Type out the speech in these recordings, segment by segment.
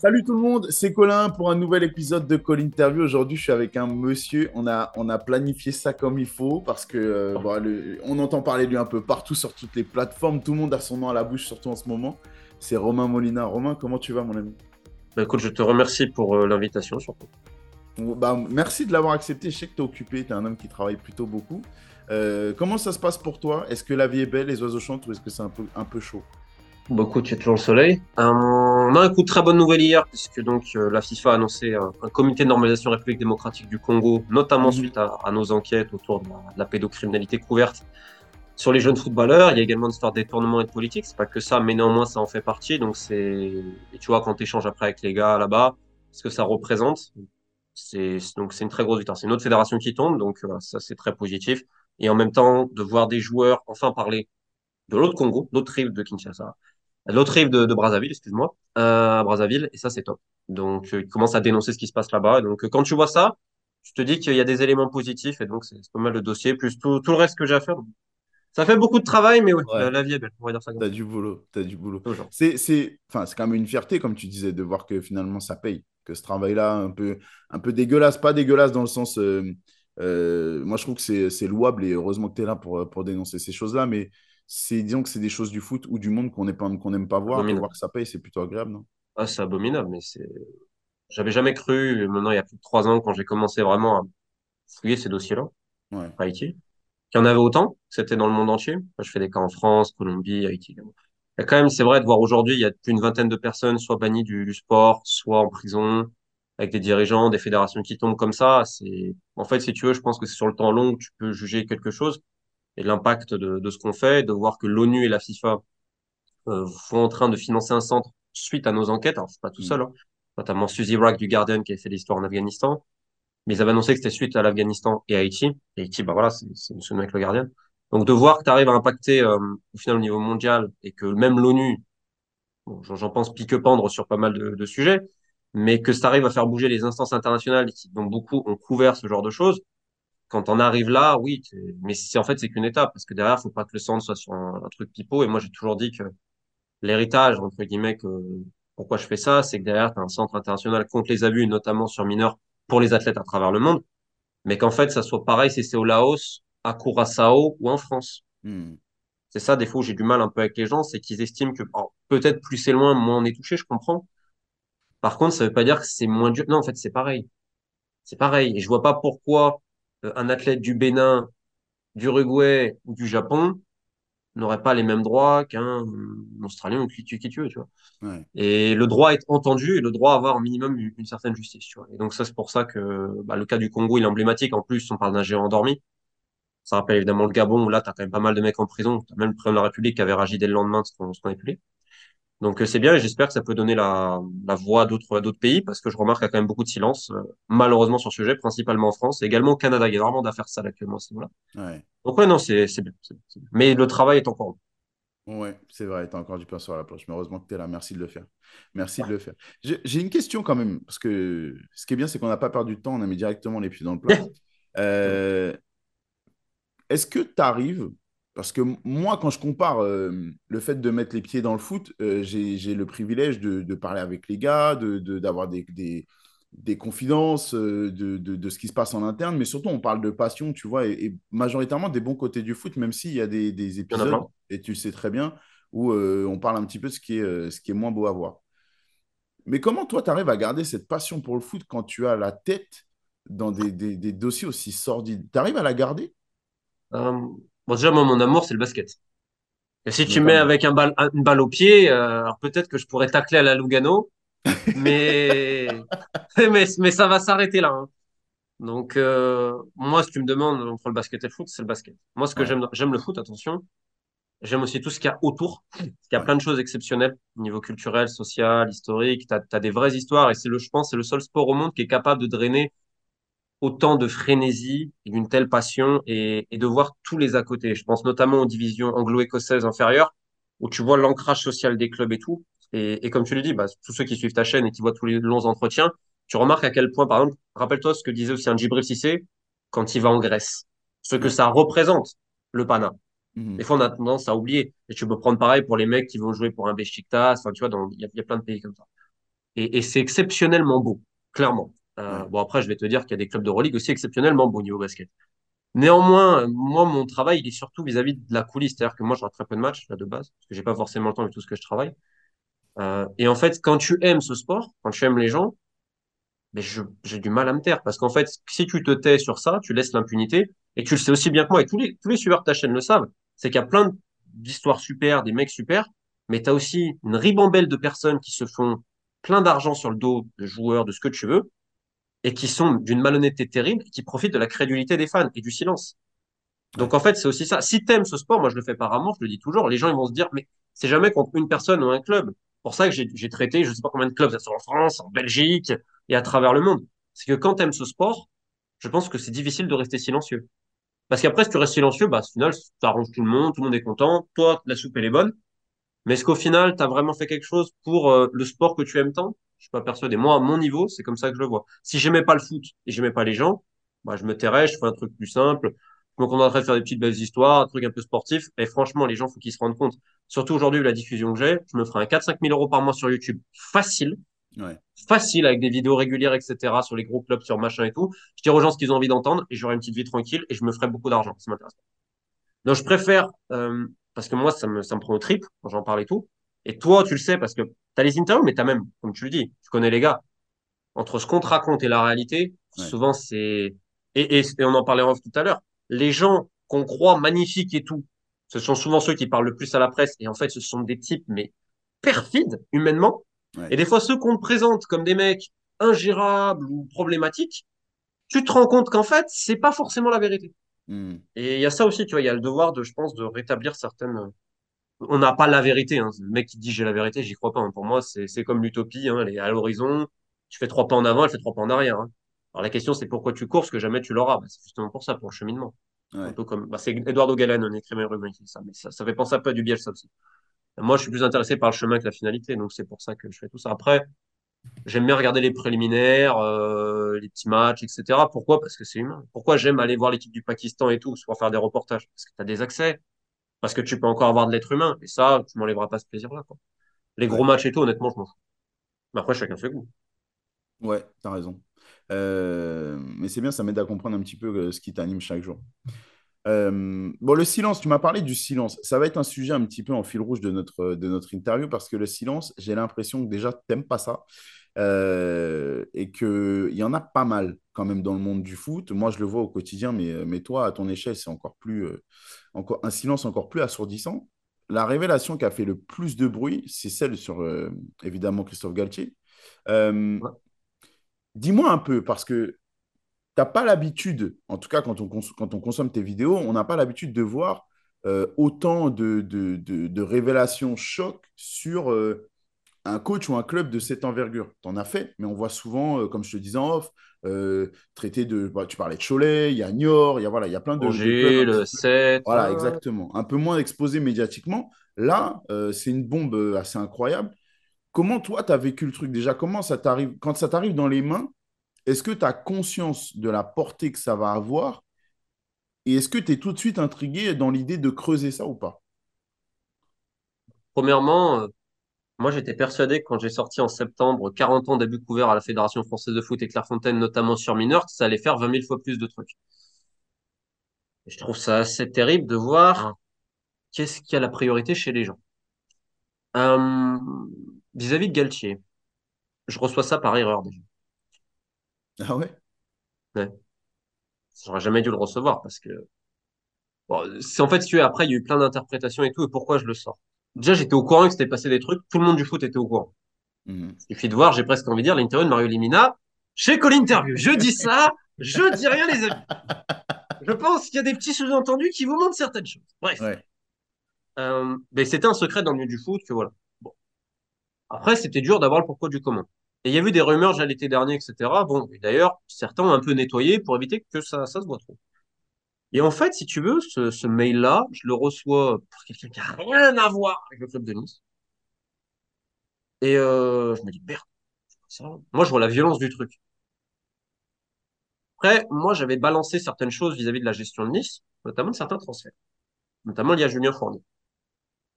Salut tout le monde, c'est Colin pour un nouvel épisode de Colinterview. Aujourd'hui, je suis avec un monsieur. On a planifié ça comme il faut parce que on entend parler de lui un peu partout sur toutes les plateformes. Tout le monde a son nom à la bouche, surtout en ce moment. C'est Romain Molina. Romain, comment tu vas, mon ami? Écoute, je te remercie pour l'invitation, surtout. Merci de l'avoir accepté. Je sais que tu es occupé, tu es un homme qui travaille plutôt beaucoup. Comment ça se passe pour toi? Est-ce que la vie est belle, les oiseaux chantent ou est-ce que c'est un peu chaud? Beaucoup, tu es toujours le soleil. On a un coup de très bonne nouvelle hier, puisque la FIFA a annoncé un comité de normalisation République démocratique du Congo, notamment suite à nos enquêtes autour de la pédocriminalité couverte sur les jeunes footballeurs. Il y a également une histoire de détournement et de politique, c'est pas que ça, mais néanmoins ça en fait partie. Donc et tu vois, quand tu échanges après avec les gars là-bas, ce que ça représente, c'est une très grosse victoire. C'est une autre fédération qui tombe, donc ça c'est très positif. Et en même temps, de voir des joueurs enfin parler de l'autre Congo, l'autre rive de Kinshasa, l'autre rive de Brazzaville, et ça c'est top. Donc ils commencent à dénoncer ce qui se passe là-bas. Et donc quand tu vois ça, tu te dis qu'il y a des éléments positifs, et donc c'est pas mal le dossier, plus tout le reste que j'ai à faire. Donc, ça fait beaucoup de travail, mais oui, la vie est belle, on va dire ça. T'as du boulot. C'est quand même une fierté, comme tu disais, de voir que finalement ça paye, que ce travail-là, un peu dégueulasse, pas dégueulasse dans le sens... moi, je trouve que c'est louable et heureusement que tu es là pour dénoncer ces choses-là, mais disons que c'est des choses du foot ou du monde qu'on n'aime pas voir. De voir que ça paye, c'est plutôt agréable, non? Ah, c'est abominable, mais j'avais jamais cru, maintenant il y a plus de 3 ans, quand j'ai commencé vraiment à fouiller ces dossiers-là, à Haïti, qu'il y en avait autant, c'était dans le monde entier. Moi, je fais des cas en France, Colombie, Haïti. Il y a quand même, c'est vrai, de voir aujourd'hui, il y a plus d'une vingtaine de personnes, soit bannies du sport, soit en prison, avec des dirigeants, des fédérations qui tombent comme ça. En fait, si tu veux, je pense que c'est sur le temps long que tu peux juger quelque chose et l'impact de ce qu'on fait, de voir que l'ONU et la FIFA sont en train de financer un centre suite à nos enquêtes. Alors, c'est pas tout seul, hein. Notamment Suzy Braque du Guardian qui a fait l'histoire en Afghanistan. Mais ils avaient annoncé que c'était suite à l'Afghanistan et à Haïti. Et Haïti, c'est une avec le Guardian. Donc, de voir que tu arrives à impacter au final au niveau mondial et que même l'ONU, bon, j'en pense pique-pendre sur pas mal de sujets, mais que ça arrive à faire bouger les instances internationales dont beaucoup ont couvert ce genre de choses. Quand on arrive là, oui, mais c'est qu'une étape, parce que derrière, faut pas que le centre soit sur un truc pipeau. Et moi, j'ai toujours dit que l'héritage, entre guillemets, pourquoi je fais ça, c'est que derrière, t'as un centre international contre les abus, notamment sur Mineur, pour les athlètes à travers le monde. Mais qu'en fait, ça soit pareil si c'est au Laos, à Curaçao ou en France. C'est ça, des fois, j'ai du mal un peu avec les gens, c'est qu'ils estiment que peut-être plus c'est loin, moins on est touché, je comprends. Par contre, ça veut pas dire que c'est moins dur. Non, en fait, c'est pareil. C'est pareil. Et je vois pas pourquoi un athlète du Bénin, du Uruguay ou du Japon n'aurait pas les mêmes droits qu'un Australien ou qui tu veux, tu vois. Ouais. Et le droit à être entendu et le droit à avoir au minimum une certaine justice, tu vois. Et donc ça, c'est pour ça que le cas du Congo, il est emblématique. En plus, on parle d'un géant endormi. Ça rappelle évidemment le Gabon, où là, t'as quand même pas mal de mecs en prison. T'as même le président de la République qui avait réagi dès le lendemain de ce qu'on a publié. Donc c'est bien et j'espère que ça peut donner la voix à d'autres pays, parce que je remarque qu'il y a quand même beaucoup de silence, malheureusement, sur ce sujet, principalement en France, et également au Canada. Il y a vraiment d'affaires sales actuellement à ce niveau-là. Ouais. Donc non, c'est bien. Mais le travail est encore long. Oui, c'est vrai, tu as encore du pain sur la planche, mais heureusement que tu es là, merci de le faire. Merci de le faire. J'ai une question quand même, parce que ce qui est bien, c'est qu'on n'a pas perdu de temps, on a mis directement les pieds dans le plat. Est-ce que tu arrives... Parce que moi, quand je compare le fait de mettre les pieds dans le foot, j'ai le privilège de parler avec les gars, d'avoir des confidences, de ce qui se passe en interne. Mais surtout, on parle de passion, tu vois, et majoritairement des bons côtés du foot, même s'il y a des épisodes, et tu le sais très bien, où on parle un petit peu de ce qui est moins beau à voir. Mais comment toi, tu arrives à garder cette passion pour le foot quand tu as la tête dans des dossiers aussi sordides? Tu arrives à la garder ? Bon, déjà, moi, mon amour, c'est le basket. Et si tu mets avec une balle au pied, alors peut-être que je pourrais tacler à la Lugano, mais ça va s'arrêter là, hein. Donc, moi, si tu me demandes entre le basket et le foot, c'est le basket. Moi, ce que j'aime le foot, attention. J'aime aussi tout ce qu'il y a autour. Il y a plein de choses exceptionnelles au niveau culturel, social, historique. T'as des vraies histoires et je pense, c'est le seul sport au monde qui est capable de drainer autant de frénésie et d'une telle passion et de voir tous les à côté. Je pense notamment aux divisions anglo-écossaises inférieures où tu vois l'ancrage social des clubs et tout. Et comme tu le dis, tous ceux qui suivent ta chaîne et qui voient tous les longs entretiens, tu remarques à quel point, par exemple, rappelle-toi ce que disait aussi un Djibril Cissé quand il va en Grèce. Ce que ça représente, le Pana. Des fois, on a tendance à oublier. Et tu peux prendre pareil pour les mecs qui vont jouer pour un Beşiktaş. Enfin, tu vois, il y a plein de pays comme ça. Et c'est exceptionnellement beau, clairement. Bon, après, je vais te dire qu'il y a des clubs d'Euroleague aussi exceptionnellement beaux au niveau basket. Néanmoins, moi, mon travail, il est surtout vis-à-vis de la coulisse. C'est-à-dire que moi, je rate très peu de matchs, là, de base, parce que j'ai pas forcément le temps avec tout ce que je travaille. Et en fait, quand tu aimes ce sport, quand tu aimes les gens, mais j'ai du mal à me taire. Parce qu'en fait, si tu te tais sur ça, tu laisses l'impunité. Et tu le sais aussi bien que moi. Et tous les suiveurs de ta chaîne le savent. C'est qu'il y a plein d'histoires super, des mecs super. Mais t'as aussi une ribambelle de personnes qui se font plein d'argent sur le dos de joueurs, de ce que tu veux, et qui sont d'une malhonnêteté terrible, et qui profitent de la crédulité des fans et du silence. Donc en fait, c'est aussi ça. Si t'aimes ce sport, moi je le fais par amour, je le dis toujours, les gens ils vont se dire, mais c'est jamais contre une personne ou un club. Pour ça que j'ai traité, je sais pas combien de clubs, ça sont en France, en Belgique et à travers le monde. C'est que quand t'aimes ce sport, je pense que c'est difficile de rester silencieux. Parce qu'après, si tu restes silencieux, bah, au final, t'arranges tout le monde est content, toi, la soupe elle est bonne. Mais est-ce qu'au final, tu as vraiment fait quelque chose pour le sport que tu aimes tant? Je suis pas persuadé. Moi, à mon niveau, c'est comme ça que je le vois. Si j'aimais pas le foot et j'aimais pas les gens, bah, je me tairais, je fais un truc plus simple. Je me contenterais de faire des petites belles histoires, un truc un peu sportif. Et franchement, les gens, faut qu'ils se rendent compte. Surtout aujourd'hui, la diffusion que j'ai, je me ferai un 4-5 000 euros par mois sur YouTube. Facile. Ouais. Facile, avec des vidéos régulières, etc., sur les gros clubs, sur machin et tout. Je dirais aux gens ce qu'ils ont envie d'entendre et j'aurai une petite vie tranquille et je me ferai beaucoup d'argent. Ça m'intéresse pas. Donc, je préfère, parce que moi, ça me prend au trip quand j'en parle et tout. Et toi, tu le sais, parce que t'as les interviews, mais t'as même, comme tu le dis, tu connais les gars. Entre ce qu'on te raconte et la réalité, ouais, souvent c'est… Et on en parlait en off tout à l'heure. Les gens qu'on croit magnifiques et tout, ce sont souvent ceux qui parlent le plus à la presse. Et en fait, ce sont des types, mais perfides, humainement. Ouais. Et des fois, ceux qu'on te présente comme des mecs ingérables ou problématiques, tu te rends compte qu'en fait, c'est pas forcément la vérité. Et il y a ça aussi, tu vois, il y a le devoir de, je pense, de rétablir certaines… On n'a pas la vérité, hein. Le mec qui dit j'ai la vérité, j'y crois pas, hein. Pour moi, c'est comme l'utopie, hein. Elle est à l'horizon, tu fais 3 pas en avant, elle fait 3 pas en arrière, hein. Alors la question, c'est pourquoi tu cours, parce que jamais tu l'auras. Bah, c'est justement pour ça, pour le cheminement. Ouais. Un peu comme… Bah, c'est Eduardo Galeano, un écrivain rumain, qui dit ça, mais ça fait penser un peu à du Bielsa aussi. Moi, je suis plus intéressé par le chemin que la finalité, donc c'est pour ça que je fais tout ça. Après, j'aime bien regarder les préliminaires, les petits matchs, etc. Pourquoi? Parce que c'est humain. Pourquoi j'aime aller voir l'équipe du Pakistan et tout, pour faire des reportages? Parce que tu as des accès, parce que tu peux encore avoir de l'être humain. Et ça, tu m'enlèveras pas ce plaisir-là, quoi. Les gros matchs et tout, honnêtement, je m'en fous. Mais après, chacun fait goût. Ouais, t'as raison. Mais c'est bien, ça m'aide à comprendre un petit peu ce qui t'anime chaque jour. Bon, le silence, tu m'as parlé du silence. Ça va être un sujet un petit peu en fil rouge de notre interview, parce que le silence, j'ai l'impression que déjà, t'aimes pas ça, et qu'il y en a pas mal quand même dans le monde du foot. Moi, je le vois au quotidien, mais toi, à ton échelle, c'est encore plus… un silence encore plus assourdissant. La révélation qui a fait le plus de bruit, c'est celle sur, évidemment, Christophe Galtier. Ouais. Dis-moi un peu, parce que t'as pas l'habitude, en tout cas quand on consomme tes vidéos, on n'a pas l'habitude de voir autant de révélations choc sur un coach ou un club de cette envergure. T'en as fait, mais on voit souvent, comme je te disais en off, traité de… Bah, tu parlais de Cholet, il y a Niort, il y a, voilà, il y a plein de… Angers, le 7… Voilà, exactement. Un peu moins exposé médiatiquement. Là, c'est une bombe assez incroyable. Comment toi, tu as vécu le truc déjà? Comment ça t'arrive? Quand ça t'arrive dans les mains, est-ce que tu as conscience de la portée que ça va avoir? Et est-ce que tu es tout de suite intrigué dans l'idée de creuser ça ou pas? Premièrement, moi j'étais persuadé que quand j'ai sorti en septembre 40 ans d'abus couverts à la Fédération française de foot et Clairefontaine, notamment sur Mineur, que ça allait faire 20 000 fois plus de trucs. Et je trouve ça assez terrible de voir qu'est-ce qui a la priorité chez les gens. Vis-à-vis de Galtier, je reçois ça par erreur déjà. Ah ouais? Ouais. J'aurais jamais dû le recevoir parce que… Bon, c'est en fait, si tu veux, après, il y a eu plein d'interprétations et tout, et pourquoi je le sors? Déjà, j'étais au courant que c'était passé des trucs, tout le monde du foot était au courant. Il suffit de voir, j'ai presque envie de dire, l'interview de Mario Limina chez Colinterview. Je dis ça, je dis rien, les amis. Je pense qu'il y a des petits sous-entendus qui vous montrent certaines choses. Bref. Ouais. Mais c'était un secret dans le milieu du foot que voilà. Bon. Après, c'était dur d'avoir le pourquoi du comment. Et il y a eu des rumeurs déjà l'été dernier, etc. Bon, et d'ailleurs, certains ont un peu nettoyé pour éviter que ça se voit trop. Et en fait, si tu veux, ce mail-là, je le reçois par quelqu'un qui n'a rien à voir avec le club de Nice. Et je me dis, merde, ça. Moi, je vois la violence du truc. Après, moi, j'avais balancé certaines choses vis-à-vis de la gestion de Nice, notamment de certains transferts. Notamment liés à Julien Fournier.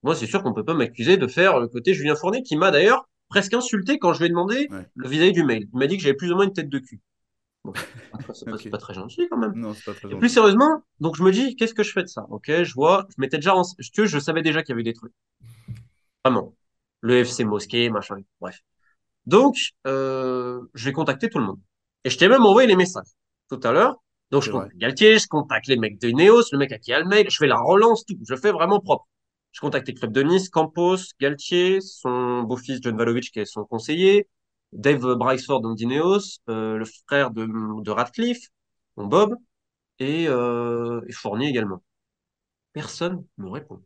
Moi, c'est sûr qu'on ne peut pas m'accuser de faire le côté Julien Fournier, qui m'a d'ailleurs presque insulté quand je lui ai demandé vis-à-vis du mail. Il m'a dit que j'avais plus ou moins une tête de cul. Bon, c'est pas, okay. Pas très gentil quand même. Non, c'est pas très gentil. Et plus sérieusement, donc je me dis, qu'est-ce que je fais de ça? Ok, je vois, je m'étais déjà renseigné, je savais déjà qu'il y avait des trucs. Vraiment. Le FC Mosquée, machin, bref. Donc, je vais contacter tout le monde. Et je t'ai même envoyé les messages tout à l'heure. Donc, je contacte Galtier, je contacte les mecs de Ineos, le mec à qui a le mail, je fais la relance, tout. Je fais vraiment propre. Je contacte les clubs de Nice, Campos, Galtier, son beau-fils John Valovic qui est son conseiller, Dave Brailsford, donc d'Ineos, le frère de Ratcliffe, mon Bob, et Fournier également. Personne ne me répond.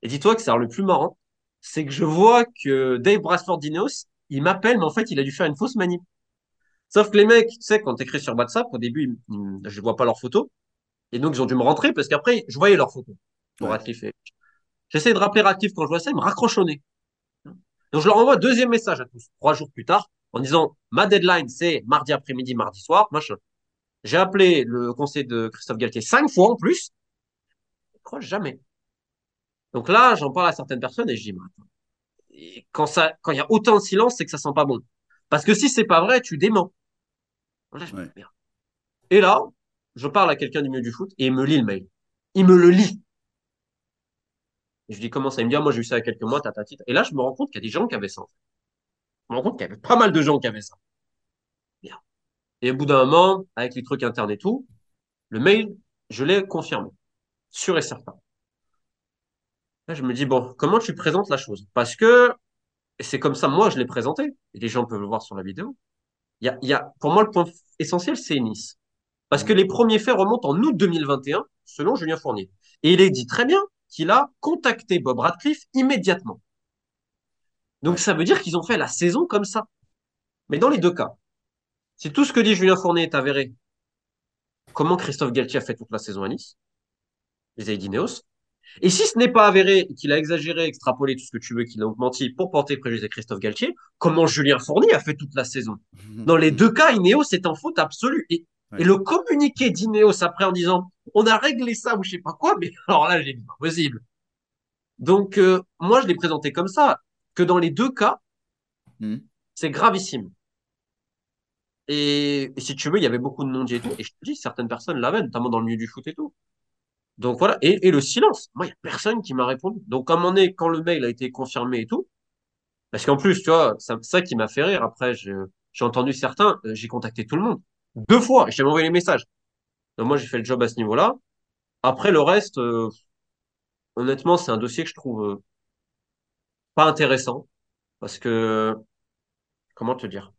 Et dis-toi que c'est le plus marrant, c'est que je vois que Dave Brailsford d'Ineos, il m'appelle, mais en fait, il a dû faire une fausse manip. Sauf que les mecs, tu sais, quand t'écris sur WhatsApp, au début, je vois pas leurs photos. Et donc, ils ont dû me rentrer parce qu'après, je voyais leurs photos pour Ratcliffe. J'essaie de rappeler Ratcliffe quand je vois ça, il me raccroche au nez. Donc, je leur envoie un deuxième message à tous, 3 jours plus tard, en disant, ma deadline, c'est mardi après-midi, mardi soir, machin. J'ai appelé le conseil de Christophe Galtier 5 fois en plus. Je ne raccroche jamais. Donc là, j'en parle à certaines personnes et je dis, mais attends, quand il y a autant de silence, c'est que ça sent pas bon. Parce que si c'est pas vrai, tu démens. Là, je me dis, merde. Et là, je parle à quelqu'un du milieu du foot et il me lit le mail. Il me le lit. Et je lui dis, comment ça? Il me dit, moi, j'ai eu ça il y a quelques mois, tatati. Et là, je me rends compte qu'il y a des gens qui avaient ça. Je me rends compte qu'il y avait pas mal de gens qui avaient ça. Merde. Et au bout d'un moment, avec les trucs internes et tout, le mail, je l'ai confirmé. Sûr et certain. Là, je me dis, bon, comment tu présentes la chose? Parce que c'est comme ça, moi, je l'ai présenté. Et les gens peuvent le voir sur la vidéo. Pour moi, le point essentiel, c'est Nice. Parce que les premiers faits remontent en août 2021, selon Julien Fournier. Et il est dit très bien qu'il a contacté Bob Ratcliffe immédiatement. Donc, ça veut dire qu'ils ont fait la saison comme ça. Mais dans les deux cas, si tout ce que dit Julien Fournier est avéré, comment Christophe Galtier a fait toute la saison à Nice? Les Aïdineos. Et si ce n'est pas avéré, qu'il a exagéré, extrapolé tout ce que tu veux, qu'il a menti pour porter préjudice à Christophe Galtier, comment Julien Fournier a fait toute la saison? Dans les deux cas, Ineos est en faute absolue. Et le communiqué d'Ineos après en disant « on a réglé ça » ou je sais pas quoi, mais alors là, j'ai dit « pas possible ». Donc, moi, je l'ai présenté comme ça, que dans les deux cas, c'est gravissime. Et si tu veux, il y avait beaucoup de non-dits et tout. Et je te dis, certaines personnes l'avaient, notamment dans le milieu du foot et tout. Donc voilà, et le silence. Moi, il n'y a personne qui m'a répondu. Donc, à un moment donné, quand le mail a été confirmé et tout, parce qu'en plus, tu vois, ça qui m'a fait rire. Après, j'ai entendu certains, j'ai contacté tout le monde. 2 fois, et j'ai envoyé les messages. Donc, moi, j'ai fait le job à ce niveau-là. Après, le reste, honnêtement, c'est un dossier que je trouve pas intéressant. Parce que, comment te dire?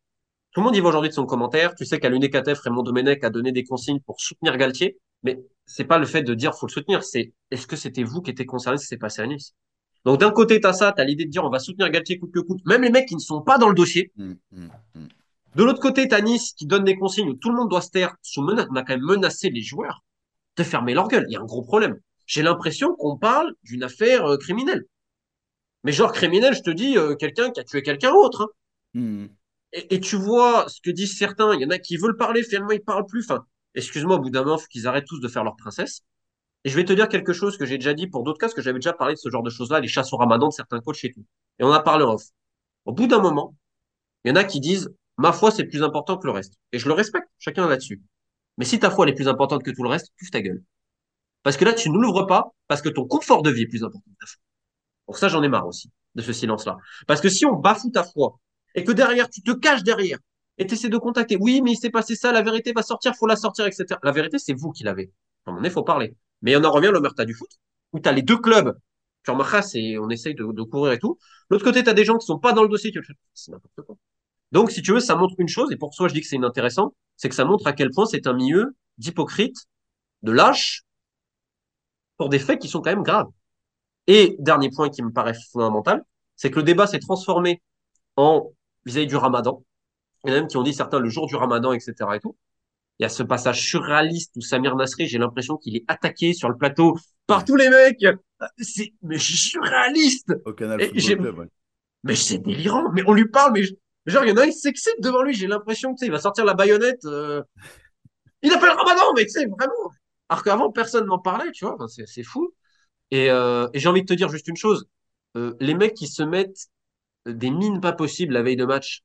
Tout le monde y va aujourd'hui de son commentaire. Tu sais qu'à l'UNECATF, Raymond Domenech a donné des consignes pour soutenir Galtier. Mais c'est pas le fait de dire faut le soutenir, c'est est-ce que c'était vous qui étiez concerné si c'est passé à Nice? Donc d'un côté t'as ça, t'as l'idée de dire on va soutenir Galtier coûte que coûte, même les mecs qui ne sont pas dans le dossier. De l'autre côté t'as Nice qui donne des consignes où tout le monde doit se taire sous menace. On a quand même menacé les joueurs de fermer leur gueule. Il y a un gros problème. J'ai l'impression qu'on parle d'une affaire criminelle. Mais genre criminelle, je te dis quelqu'un qui a tué quelqu'un autre. Hein. Et tu vois ce que disent certains. Il y en a qui veulent parler, finalement ils parlent plus. Enfin, excuse-moi, au bout d'un moment, il faut qu'ils arrêtent tous de faire leur princesse. Et je vais te dire quelque chose que j'ai déjà dit pour d'autres cas, parce que j'avais déjà parlé de ce genre de choses-là, les chasses au ramadan de certains coachs et tout. Et on a parlé en off. Au bout d'un moment, il y en a qui disent « ma foi, c'est plus important que le reste ». Et je le respecte, chacun là-dessus. Mais si ta foi, elle est plus importante que tout le reste, tu ta gueule. Parce que là, tu ne l'ouvres pas, parce que ton confort de vie est plus important que ta foi. Pour ça, j'en ai marre aussi, de ce silence-là. Parce que si on bafoue ta foi, et que derrière, tu te caches derrière, et t'essaies de contacter. Oui, mais il s'est passé ça, la vérité va sortir, faut la sortir, etc. La vérité, c'est vous qui l'avez. À un moment donné, faut parler. Mais on en revient à l'omerta du foot, où t'as les deux clubs. Tu remarqueras, on essaye de courir et tout. L'autre côté, t'as des gens qui sont pas dans le dossier. C'est n'importe quoi. Donc, si tu veux, ça montre une chose, et pour ça, je dis que c'est inintéressant, c'est que ça montre à quel point c'est un milieu d'hypocrite, de lâche, pour des faits qui sont quand même graves. Et dernier point qui me paraît fondamental, c'est que le débat s'est transformé en vis-à-vis du ramadan. Il y en a même qui ont dit certains le jour du ramadan, etc. et tout. Il y a ce passage surréaliste où Samir Nasri, j'ai l'impression qu'il est attaqué sur le plateau par tous les mecs. C'est, mais surréaliste. Au Canal Football Club, mais c'est délirant. Mais on lui parle, mais genre, il y en a un qui s'excite devant lui. J'ai l'impression qu'il va sortir la baïonnette. Il appelle ramadan, mais tu sais, vraiment. Alors qu'avant, personne n'en parlait, tu vois. Enfin, c'est fou. Et j'ai envie de te dire juste une chose. Les mecs qui se mettent des mines pas possibles la veille de match.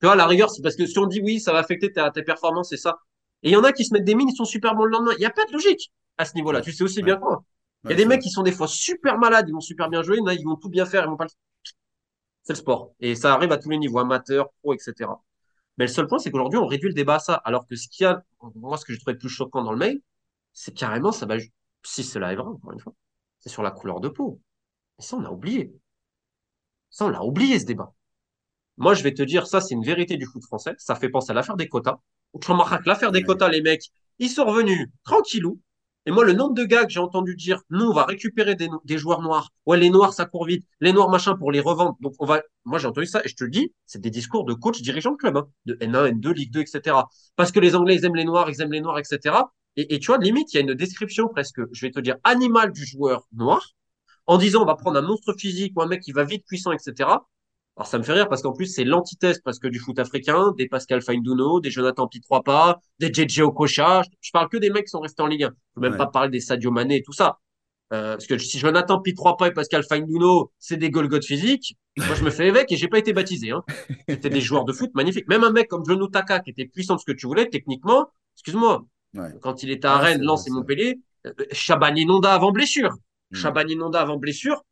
Tu vois, à la rigueur, c'est parce que si on dit oui, ça va affecter tes performances, c'est ça. Et il y en a qui se mettent des mines, ils sont super bons le lendemain. Il n'y a pas de logique à ce niveau-là. Tu sais aussi bien que moi. Il y a des mecs qui sont des fois super malades, ils vont super bien jouer, ils vont tout bien faire, ils vont pas le faire. C'est le sport. Et ça arrive à tous les niveaux, amateurs, pro, etc. Mais le seul point, c'est qu'aujourd'hui, on réduit le débat à ça. Alors que ce qu'il y a, moi, ce que j'ai trouvé le plus choquant dans le mail, c'est carrément, ça va, si cela est vrai, encore une fois, c'est sur la couleur de peau. Et ça, on a oublié. Ça, on l'a oublié, ce débat. Moi, je vais te dire, ça, c'est une vérité du foot français. Ça fait penser à l'affaire des quotas. Tu remarqueras que l'affaire des quotas, les mecs, ils sont revenus tranquillou. Et moi, le nombre de gars que j'ai entendu dire, nous, on va récupérer des joueurs noirs. Ouais, les noirs, ça court vite. Les noirs, machin, pour les revendre. Donc, on va, moi, j'ai entendu ça et je te le dis, c'est des discours de coach, dirigeant de club, de N1, N2, Ligue 2, etc. Parce que les Anglais, ils aiment les noirs, etc. Et tu vois, limite, il y a une description presque, je vais te dire, animale du joueur noir, en disant, on va prendre un monstre physique ou un mec qui va vite, puissant, etc. Alors, ça me fait rire parce qu'en plus, c'est l'antithèse presque du foot africain, des Pascal Feindouno, des Jonathan Pitropa, des JJ Okocha. Je parle que des mecs qui sont restés en Ligue 1. Je peux même pas parler des Sadio Mané et tout ça. Parce que si Jonathan Pitropa et Pascal Feindouno, c'est des Golgoth physiques, moi, je me fais évêque et j'ai pas été baptisé, C'était des joueurs de foot magnifiques. Même un mec comme John Otaka, qui était puissant de ce que tu voulais, techniquement, excuse-moi, quand il était à Rennes, Lens et Montpellier, Chabani Nonda avant blessure. Chabani Nonda avant blessure.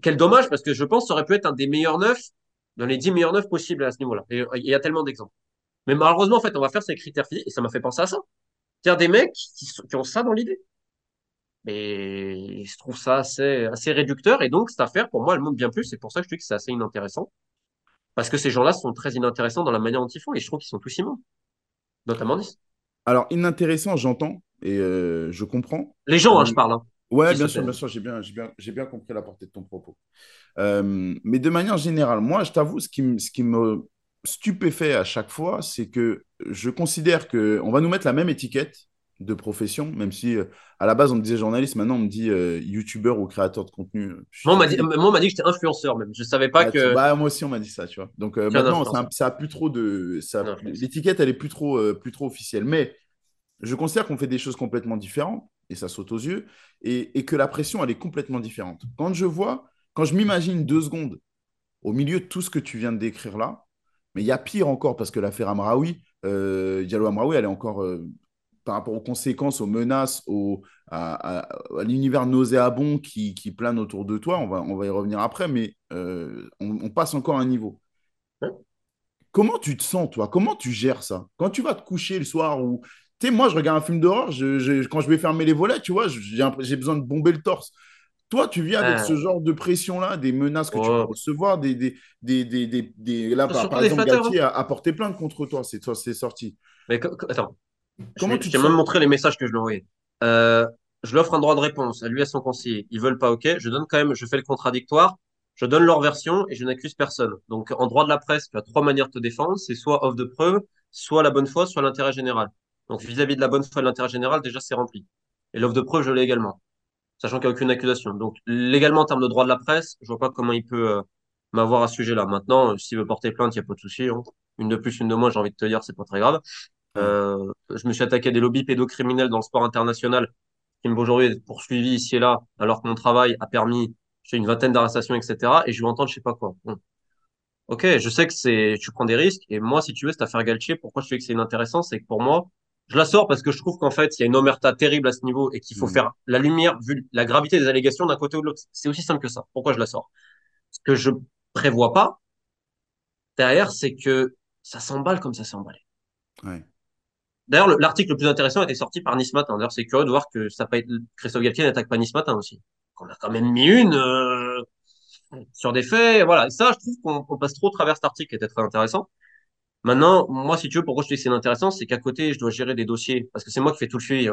Quel dommage, parce que je pense que ça aurait pu être un des meilleurs neufs, dans les 10 meilleurs neufs possibles à ce niveau-là. Et il y a tellement d'exemples. Mais malheureusement, en fait, on va faire ces critères physiques, et ça m'a fait penser à ça. C'est-à-dire des mecs qui ont ça dans l'idée. Mais je trouve ça assez réducteur, et donc cette affaire, pour moi, elle monte bien plus, c'est pour ça que je te dis que c'est assez inintéressant. Parce que ces gens-là sont très inintéressants dans la manière dont ils font, et je trouve qu'ils sont tous immondes. Notamment Nice. Alors, inintéressant, j'entends, et je comprends. Les gens, je parle, Ouais, bien sûr, j'ai bien compris la portée de ton propos. Mais de manière générale, moi, je t'avoue, ce qui me stupéfait à chaque fois, c'est que je considère qu'on va nous mettre la même étiquette de profession, même si à la base, on me disait journaliste, maintenant, on me dit youtubeur ou créateur de contenu. Moi, on m'a dit que j'étais influenceur même. Je ne savais pas que… Bah, moi aussi, on m'a dit ça, tu vois. Donc, maintenant, ça a plus trop de… L'étiquette, elle est plus trop officielle. Mais je considère qu'on fait des choses complètement différentes. Et ça saute aux yeux, et que la pression, elle est complètement différente. Quand je m'imagine 2 secondes au milieu de tout ce que tu viens de décrire là, mais il y a pire encore, parce que l'affaire Amraoui, Diallo Amraoui, elle est encore, par rapport aux conséquences, aux menaces, à l'univers nauséabond qui plane autour de toi, on va y revenir après, mais on passe encore à un niveau. Comment tu te sens, toi? Comment tu gères ça? Quand tu vas te coucher le soir ou… Tu sais, moi, je regarde un film d'horreur, quand je vais fermer les volets, tu vois, j'ai besoin de bomber le torse. Toi, tu vis avec ce genre de pression-là, des menaces que tu peux recevoir, là, par exemple, Galtier a porté plainte contre toi, c'est sorti. Mais attends, je t'ai même montré les messages que je lui ai envoyés. Je lui offre un droit de réponse, lui à son conseiller. Ils veulent pas, ok, je donne quand même, je fais le contradictoire, je donne leur version et je n'accuse personne. Donc, en droit de la presse, tu as 3 manières de te défendre, c'est soit offre de preuve, soit la bonne foi, soit l'intérêt général. Donc, vis-à-vis de la bonne foi et de l'intérêt général, déjà, c'est rempli. Et l'offre de preuve, je l'ai également, sachant qu'il n'y a aucune accusation. Donc, légalement, en termes de droit de la presse, je ne vois pas comment il peut m'avoir à ce sujet-là. Maintenant, s'il veut porter plainte, il n'y a pas de souci. Une de plus, une de moins, j'ai envie de te dire, c'est pas très grave. Je me suis attaqué à des lobbies pédocriminels dans le sport international qui me aujourd'hui être poursuivi ici et là, alors que mon travail a permis, j'ai une vingtaine d'arrestations, etc. Et je vais entendre, je ne sais pas quoi. Ok, je sais que tu prends des risques. Et moi, si tu veux, cette affaire Galtier, pourquoi je te dis que c'est inintéressant, c'est que pour moi, je la sors parce que je trouve qu'en fait, il y a une omerta terrible à ce niveau et qu'il faut faire la lumière vu la gravité des allégations d'un côté ou de l'autre. C'est aussi simple que ça. Pourquoi je la sors? Ce que je prévois pas derrière, c'est que ça s'emballe comme ça s'est emballé. Ouais. D'ailleurs, l'article le plus intéressant était sorti par Nice Matin. D'ailleurs, c'est curieux de voir que Christophe Galtier n'attaque pas Nice Matin aussi. On a quand même mis une sur des faits. Voilà. Et ça, je trouve qu'on passe trop à travers cet article qui était très intéressant. Maintenant, moi, si tu veux, pourquoi je te dis que c'est intéressant, c'est qu'à côté, je dois gérer des dossiers. Parce que c'est moi qui fais tout le suivi,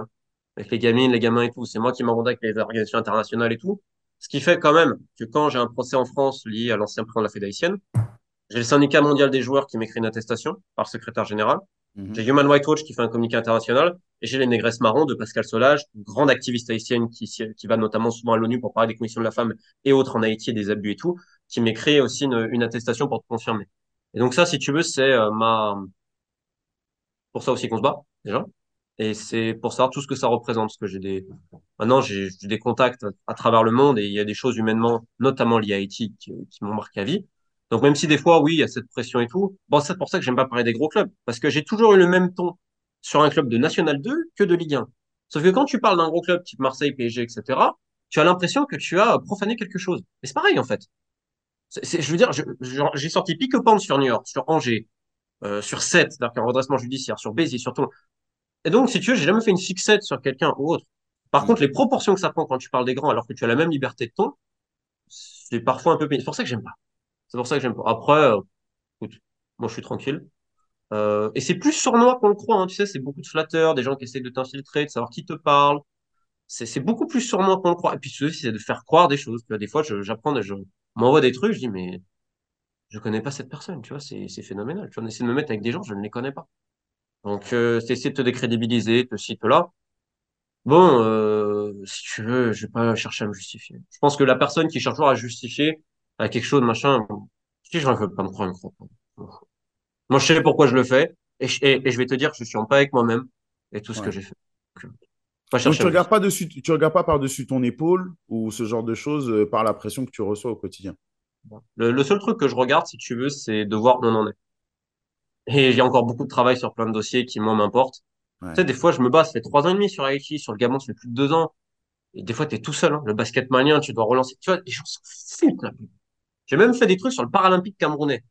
avec les gamines, les gamins et tout. C'est moi qui m'arronde avec les organisations internationales et tout. Ce qui fait quand même que quand j'ai un procès en France lié à l'ancien président de la Fédération haïtienne, j'ai le syndicat mondial des joueurs qui m'écrit une attestation par le secrétaire général. J'ai Human Rights Watch qui fait un communiqué international. Et j'ai les négresses marrons de Pascal Solage, une grande activiste haïtienne qui va notamment souvent à l'ONU pour parler des conditions de la femme et autres en Haïti et des abus et tout, qui m'écrit aussi une attestation pour te confirmer. Et donc ça, si tu veux, c'est pour ça aussi qu'on se bat, déjà. Et c'est pour savoir tout ce que ça représente, parce que maintenant j'ai des contacts à travers le monde et il y a des choses humainement, notamment liées à Haïti, qui m'ont marqué à vie. Donc même si des fois, oui, il y a cette pression et tout, bon, c'est pour ça que j'aime pas parler des gros clubs, parce que j'ai toujours eu le même ton sur un club de National 2 que de Ligue 1. Sauf que quand tu parles d'un gros club type Marseille, PSG, etc., tu as l'impression que tu as profané quelque chose. Mais c'est pareil en fait. Je veux dire, j'ai sorti pique-pente sur Niort, sur Angers, sur 7, c'est-à-dire qu'un redressement judiciaire, sur Béziers, sur Toulon. Et donc, si tu veux, j'ai jamais fait une fixette sur quelqu'un ou autre. Par contre, les proportions que ça prend quand tu parles des grands, alors que tu as la même liberté de ton, c'est parfois un peu pénible. C'est pour ça que j'aime pas. C'est pour ça que j'aime pas. Après, écoute, moi je suis tranquille. Et c'est plus sournois qu'on le croit, hein. Tu sais, c'est beaucoup de flatteurs, des gens qui essayent de t'infiltrer, de savoir qui te parle. C'est beaucoup plus sournois qu'on le croit. Et puis, c'est de faire croire des choses. Tu vois, des fois, j'apprends, je m'envoie des trucs, je dis, mais je connais pas cette personne, tu vois, c'est phénoménal. Tu en essaies de me mettre avec des gens, je ne les connais pas. Donc, c'est essayer de te décrédibiliser, te citer là. Bon, si tu veux, je vais pas chercher à me justifier. Je pense que la personne qui cherche toujours à justifier à quelque chose, machin, si j'en veux pas me prendre, moi, je sais pourquoi je le fais, et je vais te dire que je suis en paix avec moi-même et tout ce que j'ai fait. Donc, donc, tu regardes pas par-dessus ton épaule ou ce genre de choses par la pression que tu reçois au quotidien. Le seul truc que je regarde, si tu veux, c'est de voir où on en est. Et j'ai encore beaucoup de travail sur plein de dossiers qui, moi, m'importent. Ouais. Tu sais, des fois, je me bats, ça fait 3 ans et demi sur Haïti, sur le Gabon, ça fait plus de 2 ans. Et des fois, t'es tout seul, hein. Le basket malien, tu dois relancer. Tu vois, les gens s'en foutent, là. J'ai même fait des trucs sur le paralympique camerounais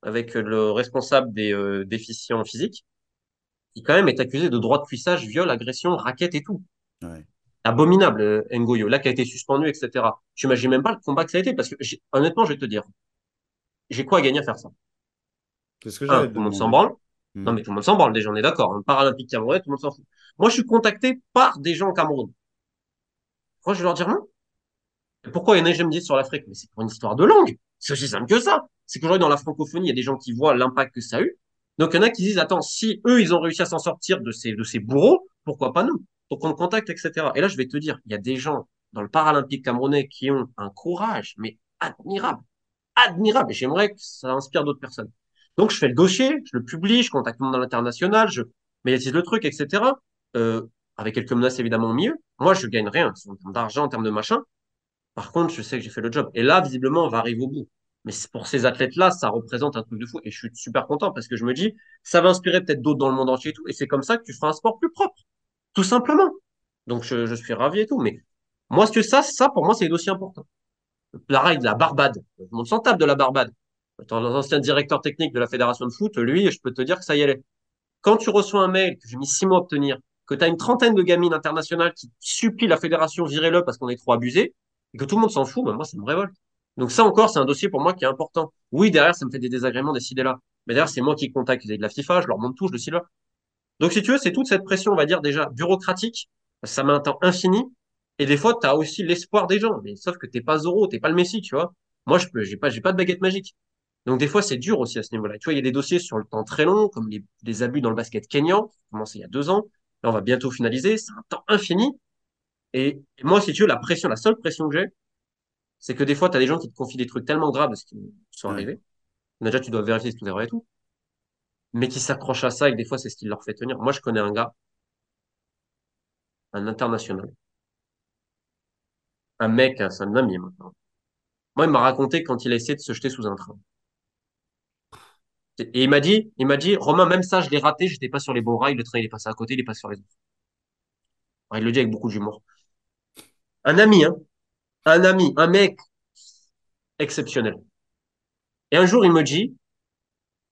avec le responsable des déficients physiques qui, quand même, est accusé de droit de cuissage, viol, agression, raquette et tout. Ouais. Abominable, Ngoyo, là, qui a été suspendu, etc. Tu imagines même pas le combat que ça a été, parce que, honnêtement, je vais te dire, j'ai quoi à gagner à faire ça? Qu'est-ce que tout le monde s'en branle. Non, mais tout le monde s'en branle, déjà, on est d'accord. Un paralympique camerounais, tout le monde s'en fout. Moi, je suis contacté par des gens au Cameroun. Moi, je vais leur dire non. Pourquoi il y en a qui me disent sur l'Afrique? Mais c'est pour une histoire de langue. C'est aussi simple que ça. C'est qu'aujourd'hui, dans la francophonie, il y a des gens qui voient l'impact que ça a eu. Donc, il y en a qui disent, attends, si eux, ils ont réussi à s'en sortir de ces bourreaux, pourquoi pas nous? Donc, on le contacte, etc. Et là, je vais te dire, il y a des gens dans le paralympique camerounais qui ont un courage, mais admirable. Admirable. Et j'aimerais que ça inspire d'autres personnes. Donc, je fais le dossier, je le publie, je contacte le monde à l'international, je médiatise le truc, etc. Avec quelques menaces, évidemment, au milieu. Moi, je gagne rien en termes d'argent, en termes de machin. Par contre, je sais que j'ai fait le job. Et là, visiblement, on va arriver au bout. Mais pour ces athlètes-là, ça représente un truc de fou. Et je suis super content parce que je me dis, ça va inspirer peut-être d'autres dans le monde entier et tout. Et c'est comme ça que tu feras un sport plus propre. Tout simplement. Donc, je suis ravi et tout. Mais moi, ce que ça, pour moi, c'est les dossiers importants. Pareil, de la Barbade. Je monte sans table de la Barbade. L'ancien directeur technique de la fédération de foot, lui, je peux te dire que ça y allait. Quand tu reçois un mail que j'ai mis 6 mois à obtenir, que tu as une trentaine de gamines internationales qui supplient la fédération, virez-le parce qu'on est trop abusé, et que tout le monde s'en fout, ben moi, ça me révolte. Donc ça encore, c'est un dossier pour moi qui est important. Oui, derrière, ça me fait des désagréments, décider là. Mais derrière, c'est moi qui contacte les de la FIFA, je leur montre tout, je décide là. Donc si tu veux, c'est toute cette pression, on va dire déjà, bureaucratique, parce que ça met un temps infini, et des fois, tu as aussi l'espoir des gens, mais sauf que t'es pas Zorro, t'es pas le Messi, tu vois. Moi, j'ai pas de baguette magique. Donc, des fois, c'est dur aussi à ce niveau-là. Tu vois, il y a des dossiers sur le temps très long, comme les abus dans le basket kényan, qui ont commencé il y a 2 ans. Là, on va bientôt finaliser. C'est un temps infini. Et moi, si tu veux, la seule pression que j'ai, c'est que des fois, tu as des gens qui te confient des trucs tellement graves de ce qui sont arrivés. Déjà, tu dois vérifier si tout est vrai et tout. Mais qui s'accrochent à ça et que des fois, c'est ce qui leur fait tenir. Moi, je connais un gars, un international, un mec, c'est un ami maintenant. Moi, il m'a raconté quand il a essayé de se jeter sous un train. Et il m'a dit, Romain, même ça, je l'ai raté, j'étais pas sur les bons rails, le train, il est passé à côté, il est passé sur les autres. Alors, il le dit avec beaucoup d'humour. Un ami, hein. Un ami, un mec exceptionnel. Et un jour, il me dit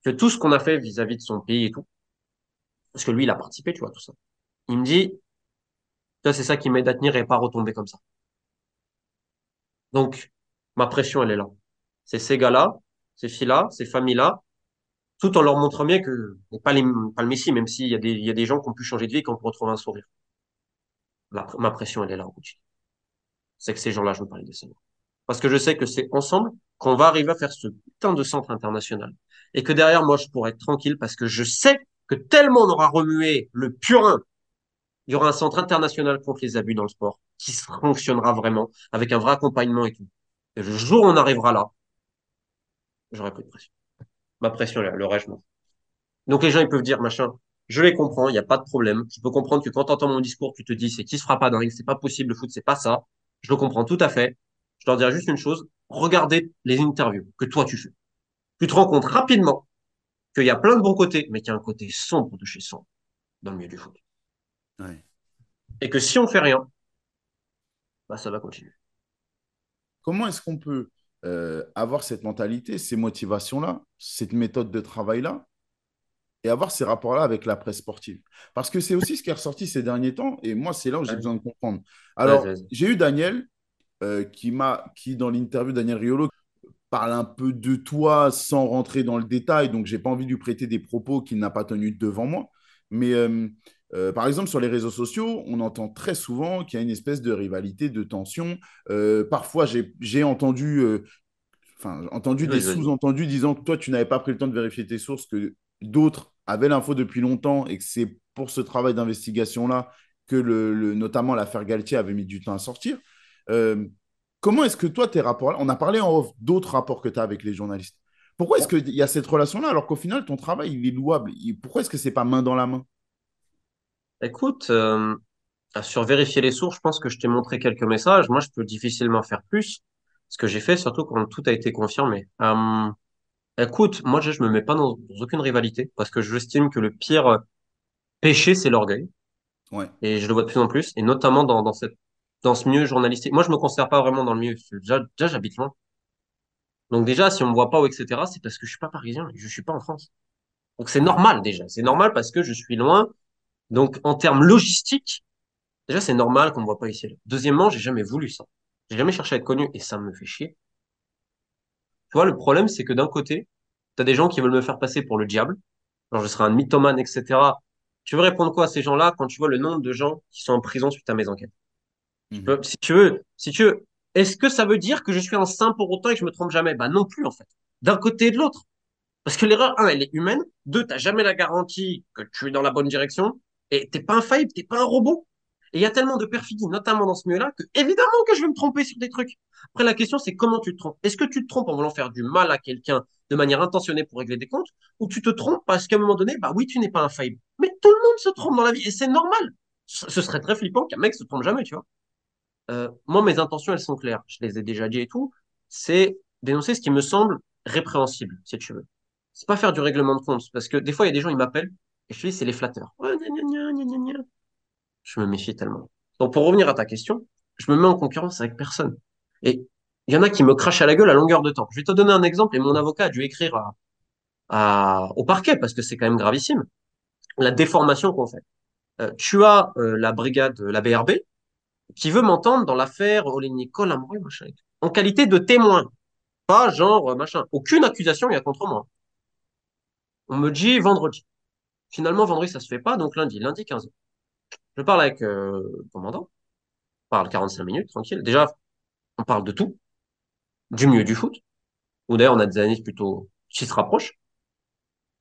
que tout ce qu'on a fait vis-à-vis de son pays et tout, parce que lui, il a participé, tu vois, tout ça. Il me dit, ça, c'est ça qui m'aide à tenir et pas retomber comme ça. Donc, ma pression, elle est là. C'est ces gars-là, ces filles-là, ces familles-là, tout en leur montrant bien que pas le Messie, même s'il y a des gens qui ont pu changer de vie et qui ont pu retrouver un sourire. Ma pression, elle est là en continu. C'est que ces gens-là, je veux parler de ça. Parce que je sais que c'est ensemble qu'on va arriver à faire ce putain de centre international. Et que derrière, moi, je pourrais être tranquille parce que je sais que tellement on aura remué le purin, il y aura un centre international contre les abus dans le sport qui fonctionnera vraiment avec un vrai accompagnement et tout. Et le jour où on arrivera là, j'aurai plus de pression. Ma pression, là, le reste, non. Donc, les gens, ils peuvent dire, machin, Je les comprends, il n'y a pas de problème. Je peux comprendre que quand tu entends mon discours, tu te dis c'est qui se fera pas dingue, c'est pas possible, le foot, c'est pas ça. Je le comprends tout à fait. Je leur dirais juste une chose, regardez les interviews que toi tu fais. Tu te rends compte rapidement qu'il y a plein de bons côtés, mais qu'il y a un côté sombre de chez sombre dans le milieu du foot. Ouais. Et que si on fait rien, bah ça va continuer. Comment est-ce qu'on peut avoir cette mentalité, ces motivations-là, cette méthode de travail-là, et avoir ces rapports-là avec la presse sportive? Parce que c'est aussi ce qui est ressorti ces derniers temps, et moi, c'est là où j'ai besoin de comprendre. Alors, j'ai eu Daniel, qui dans l'interview, Daniel Riolo, parle un peu de toi sans rentrer dans le détail, donc je n'ai pas envie de lui prêter des propos qu'il n'a pas tenus devant moi. Mais par exemple, sur les réseaux sociaux, on entend très souvent qu'il y a une espèce de rivalité, de tension. Parfois, j'ai entendu, des sous-entendus disant que toi, tu n'avais pas pris le temps de vérifier tes sources, que d'autres avaient l'info depuis longtemps et que c'est pour ce travail d'investigation-là que notamment l'affaire Galtier avait mis du temps à sortir. Comment est-ce que toi, tes rapports-là, on a parlé en off d'autres rapports que tu as avec les journalistes. Pourquoi est-ce qu'il y a cette relation-là alors qu'au final, ton travail, il est louable? Pourquoi est-ce que ce n'est pas main dans la main? Écoute, sur vérifier les sources, je pense que je t'ai montré quelques messages. Moi, je peux difficilement faire plus. Ce que j'ai fait, surtout quand tout a été confirmé. Écoute, moi, je ne me mets pas dans aucune rivalité parce que j'estime que le pire péché, c'est l'orgueil. Ouais. Et je le vois de plus en plus, et notamment dans ce milieu journalistique. Moi, je me considère pas vraiment dans le milieu. Déjà, j'habite loin. Donc déjà, si on me voit pas ou etc., c'est parce que je suis pas parisien, je suis pas en France. Donc c'est normal déjà. C'est normal parce que je suis loin. Donc en termes logistiques, déjà c'est normal qu'on me voit pas ici. Là. Deuxièmement, j'ai jamais voulu ça. J'ai jamais cherché à être connu et ça me fait chier. Tu vois, le problème c'est que d'un côté, t'as des gens qui veulent me faire passer pour le diable. Genre je serai un mythomane, etc. Tu veux répondre quoi à ces gens-là quand tu vois le nombre de gens qui sont en prison suite à mes enquêtes? Si tu veux, est-ce que ça veut dire que je suis un saint pour autant et que je me trompe jamais? Bah non plus en fait, d'un côté et de l'autre. Parce que l'erreur, un, elle est humaine. Deux, t'as jamais la garantie que tu es dans la bonne direction. Et t'es pas infaillible, t'es pas un robot. Et il y a tellement de perfidie, notamment dans ce milieu-là, que évidemment que je vais me tromper sur des trucs. Après, la question, c'est comment tu te trompes. Est-ce que tu te trompes en voulant faire du mal à quelqu'un de manière intentionnée pour régler des comptes, ou tu te trompes parce qu'à un moment donné, bah oui, tu n'es pas infaillible. Mais tout le monde se trompe dans la vie, et c'est normal. Ce serait très flippant qu'un mec se trompe jamais, tu vois. Moi, mes intentions, elles sont claires. Je les ai déjà dit et tout. C'est dénoncer ce qui me semble répréhensible, si tu veux. C'est pas faire du règlement de compte, parce que des fois, il y a des gens, ils m'appellent, et je te dis, c'est les flatteurs. Je me méfie tellement. Donc, pour revenir à ta question, je me mets en concurrence avec personne. Et il y en a qui me crachent à la gueule à longueur de temps. Je vais te donner un exemple, et mon avocat a dû écrire au parquet, parce que c'est quand même gravissime, la déformation qu'on fait. Tu as la brigade, la BRB, qui veut m'entendre dans l'affaire Olénicole, Amroy, machin, en qualité de témoin. Pas genre, machin. Aucune accusation il y a contre moi. On me dit vendredi. Finalement, vendredi, ça se fait pas, donc lundi 15h. Je parle avec le commandant, on parle 45 minutes, tranquille. Déjà, on parle de tout, du milieu du foot, où d'ailleurs on a des analyses plutôt qui se rapprochent.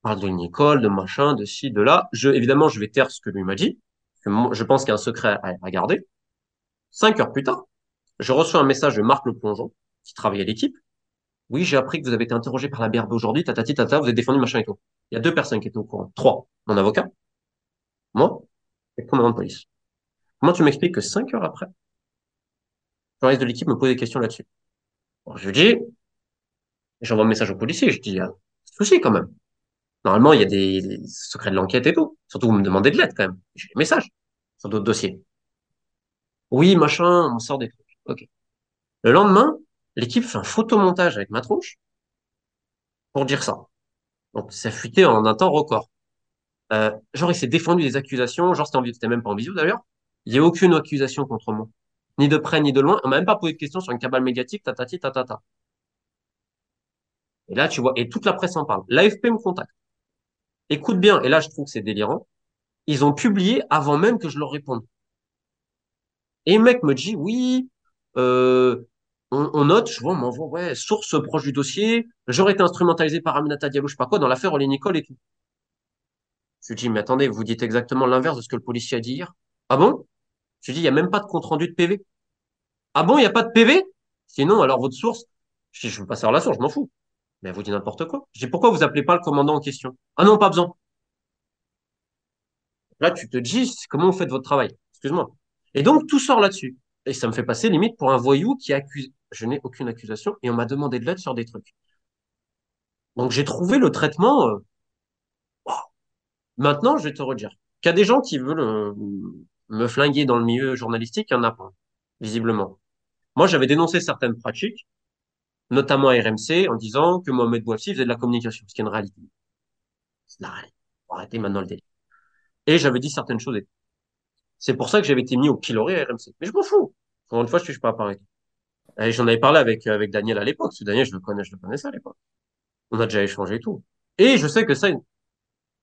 On parle de Nicole, de machin, de ci, de là. Évidemment, je vais taire ce que lui m'a dit, que moi, je pense qu'il y a un secret à garder. 5 heures plus tard, je reçois un message de Marc Le Plongeon, qui travaille à l'équipe. Oui, j'ai appris que vous avez été interrogé par la BRB aujourd'hui, tatati, tata, vous êtes défendu, machin et tout. Il y a 2 personnes qui étaient au courant. 3, mon avocat, moi, et le commandant de police. Comment tu m'expliques que 5 heures après, le journaliste de l'équipe me pose des questions là-dessus? Bon, je lui dis, j'envoie un message au policier, je dis, c'est souci quand même. Normalement, il y a des secrets de l'enquête et tout. Surtout, vous me demandez de l'aide quand même. J'ai des messages sur d'autres dossiers. Oui, machin, on sort des trucs. Ok. Le lendemain, l'équipe fait un photomontage avec ma tronche pour dire ça. Donc, ça fuitait en un temps record. Genre, il s'est défendu des accusations. Genre, c'était même pas en visio, d'ailleurs. Il n'y a aucune accusation contre moi. Ni de près, ni de loin. On m'a même pas posé de questions sur une cabale médiatique, tatati, tatata. Et là, tu vois, et toute la presse en parle. L'AFP me contacte. Écoute bien, et là, je trouve que c'est délirant. Ils ont publié avant même que je leur réponde. Et le mec me dit, oui, on note, je vois, on m'envoie, ouais, source proche du dossier, j'aurais été instrumentalisé par Aminata Diallo, je sais pas quoi, dans l'affaire Olé Nicole et tout. Je lui dis, mais attendez, vous dites exactement l'inverse de ce que le policier a dit hier. Ah bon? Je lui dis, il n'y a même pas de compte-rendu de PV. Ah bon, il n'y a pas de PV? Sinon, alors votre source, je dis, je veux pas savoir la source, je m'en fous. Mais elle vous dit n'importe quoi. Je dis, pourquoi vous appelez pas le commandant en question? Ah non, pas besoin. Là, tu te dis, comment vous faites votre travail? Excuse-moi. Et donc, tout sort là-dessus. Et ça me fait passer limite pour un voyou qui accuse. Je n'ai aucune accusation et on m'a demandé de l'aide sur des trucs. Donc, j'ai trouvé le traitement. Maintenant, je vais te redire qu'il y a des gens qui veulent me flinguer dans le milieu journalistique, il y en a pas, visiblement. Moi, j'avais dénoncé certaines pratiques, notamment à RMC, en disant que Mohamed Bouafsi faisait de la communication, ce qui est une réalité. C'est la réalité. Arrêtez maintenant le délire. Et j'avais dit certaines choses. C'est pour ça que j'avais été mis au pilori à RMC. Mais je m'en fous. Encore une fois, je ne suis pas pareil. Et j'en avais parlé avec Daniel à l'époque. Ce Daniel, je le connaissais à l'époque. On a déjà échangé et tout. Et je sais que ça...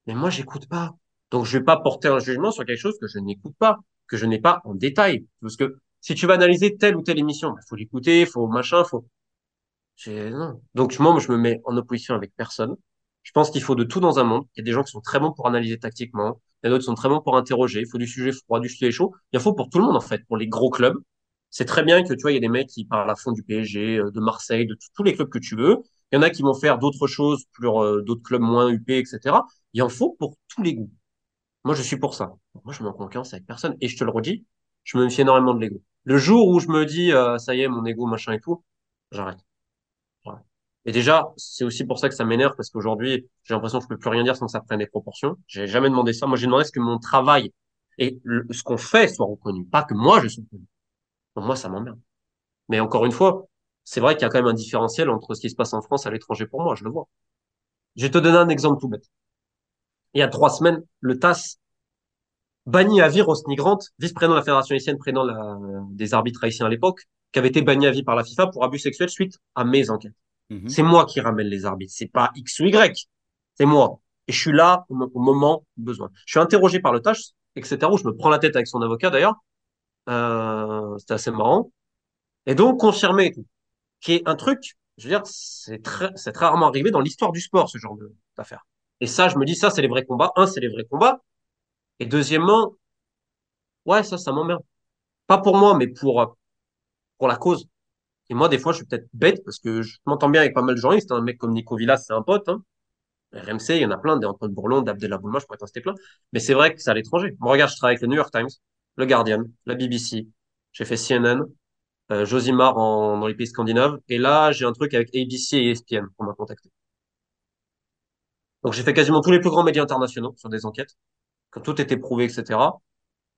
Mais moi, j'écoute pas. Donc, je vais pas porter un jugement sur quelque chose que je n'écoute pas, que je n'ai pas en détail. Parce que si tu vas analyser telle ou telle émission, il faut l'écouter, il faut machin, il faut... Non. Donc, moi, je me mets en opposition avec personne. Je pense qu'il faut de tout dans un monde. Il y a des gens qui sont très bons pour analyser tactiquement. Il y en a d'autres qui sont très bons pour interroger. Il faut du sujet froid, du sujet chaud. Il en faut pour tout le monde, en fait, pour les gros clubs. C'est très bien que, tu vois, il y a des mecs qui parlent à fond du PSG, de Marseille, de tous les clubs que tu veux. Il y en a qui vont faire d'autres choses, plus d'autres clubs moins huppés, etc. Il en faut pour tous les goûts. Moi, je suis pour ça. Moi, je me mets en concurrence avec personne. Et je te le redis, je me méfie énormément de l'ego. Le jour où je me dis, ça y est, mon ego, machin et tout, j'arrête. Voilà. Et déjà, c'est aussi pour ça que ça m'énerve, parce qu'aujourd'hui, j'ai l'impression que je peux plus rien dire sans que ça prenne des proportions. J'ai jamais demandé ça. Moi, j'ai demandé ce que mon travail et ce qu'on fait soit reconnu. Pas que moi, je sois reconnu. Donc, moi, ça m'emmerde. Mais encore une fois, c'est vrai qu'il y a quand même un différentiel entre ce qui se passe en France et à l'étranger pour moi. Je le vois. Je vais te donner un exemple tout bête. Il y a 3 semaines, le TAS banni à vie Rosny Grant, vice-président de la Fédération haïtienne, président des arbitres haïtiens à l'époque, qui avait été banni à vie par la FIFA pour abus sexuels suite à mes enquêtes. Mm-hmm. C'est moi qui ramène les arbitres, c'est pas X ou Y, c'est moi. Et je suis là au moment besoin. Je suis interrogé par le TAS, etc., où je me prends la tête avec son avocat d'ailleurs. C'était assez marrant. Et donc, confirmé et tout. Qui est un truc, je veux dire, c'est très rarement arrivé dans l'histoire du sport, ce genre d'affaire. Et ça, je me dis, ça, c'est les vrais combats. Un, c'est les vrais combats. Et deuxièmement, ouais, ça m'emmerde. Pas pour moi, mais pour la cause. Et moi, des fois, je suis peut-être bête parce que je m'entends bien avec pas mal de journalistes. Un mec comme Nico Villas, c'est un pote. Hein. RMC, il y en a plein. Des Antoine Bourlon, d'Abdel Boulma, je pourrais t'en citer plein. Mais c'est vrai que c'est à l'étranger. Moi, regarde, je travaille avec le New York Times, le Guardian, la BBC. J'ai fait CNN, Josimar dans les pays scandinaves. Et là, j'ai un truc avec ABC et ESPN pour me contacter. Donc, j'ai fait quasiment tous les plus grands médias internationaux sur des enquêtes, quand tout était prouvé, etc.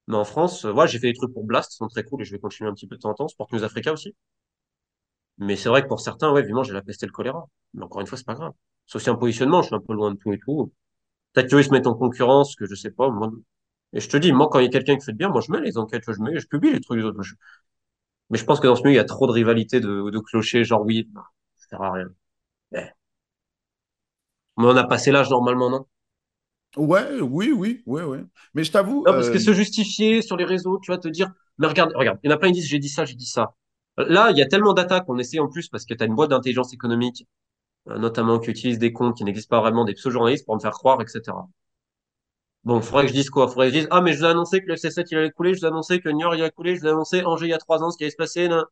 Mais en France, ouais, j'ai fait des trucs pour Blast, ils sont très cool et je vais continuer un petit peu de temps en temps. Sport News Africa aussi. Mais c'est vrai que pour certains, ouais, vivement, j'ai la peste et le choléra. Mais encore une fois, c'est pas grave. C'est aussi un positionnement, je suis un peu loin de tout et tout. Peut-être qu'ils se mettent en concurrence, que je sais pas. Moi... Et je te dis, moi, quand il y a quelqu'un qui fait de bien, moi, je mets les enquêtes, je publie les trucs des autres. Mais je pense que dans ce milieu, il y a trop de rivalité de clochers, genre oui, bah, ça sert à rien. Mais... Mais on a passé l'âge normalement, non? Ouais. Mais je t'avoue. Non, parce que se justifier sur les réseaux, tu vas te dire, mais regarde, il y en a plein qui disent, j'ai dit ça. Là, il y a tellement d'attaques, on essaie en plus, parce que tu as une boîte d'intelligence économique, notamment qui utilise des comptes qui n'existent pas vraiment, des pseudo-journalistes pour me faire croire, etc. Bon, il faudrait que je dise quoi? Il faudrait que je dise, ah, mais je vous ai annoncé que le FC7 il allait couler, je vous ai annoncé que Niort il allait couler, je vous ai annoncé Angers il y a 3 ans, ce qui allait se passer. Non.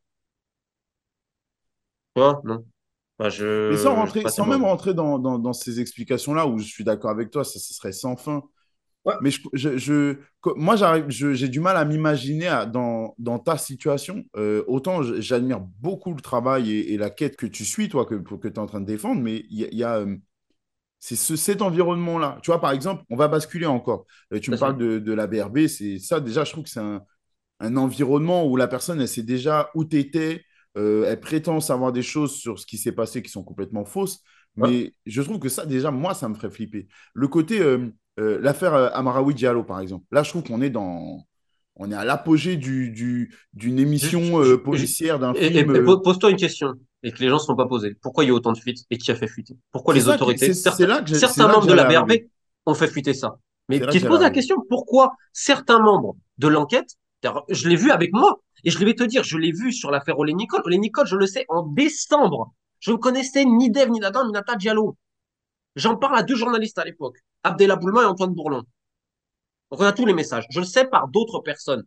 Quoi? Non. Bah mais sans même rentrer dans ces explications-là, où je suis d'accord avec toi, ça serait sans fin. Ouais. Mais moi, j'ai du mal à m'imaginer dans ta situation. Autant j'admire beaucoup le travail et la quête que tu suis, toi, que tu es en train de défendre, mais c'est cet environnement-là. Tu vois, par exemple, on va basculer encore. Tu me parles de la BRB, c'est ça. Déjà, je trouve que c'est un environnement où la personne, elle sait déjà où tu étais. Elle prétend savoir des choses sur ce qui s'est passé qui sont complètement fausses. Ouais. Mais je trouve que ça, déjà, moi, ça me ferait flipper. Le côté, l'affaire Amaraoui Diallo, par exemple. Là, je trouve qu'on est on est à l'apogée d'une émission policière, d'un film. Pose-toi une question et que les gens ne se sont pas posés. Pourquoi il y a autant de fuites et qui a fait fuiter? Pourquoi les autorités, certains membres de la BRB ont fait fuiter ça? Mais qui se pose la question, pourquoi certains membres de l'enquête, je l'ai vu avec moi, et je vais te dire, je l'ai vu sur l'affaire Olé-Nicole. Olé-Nicole, je le sais, en décembre. Je ne connaissais ni Dave, ni Nathan, ni Aminata Diallo. J'en parle à 2 journalistes à l'époque, Abdel Boulma et Antoine Bourlon. On a tous les messages. Je le sais par d'autres personnes.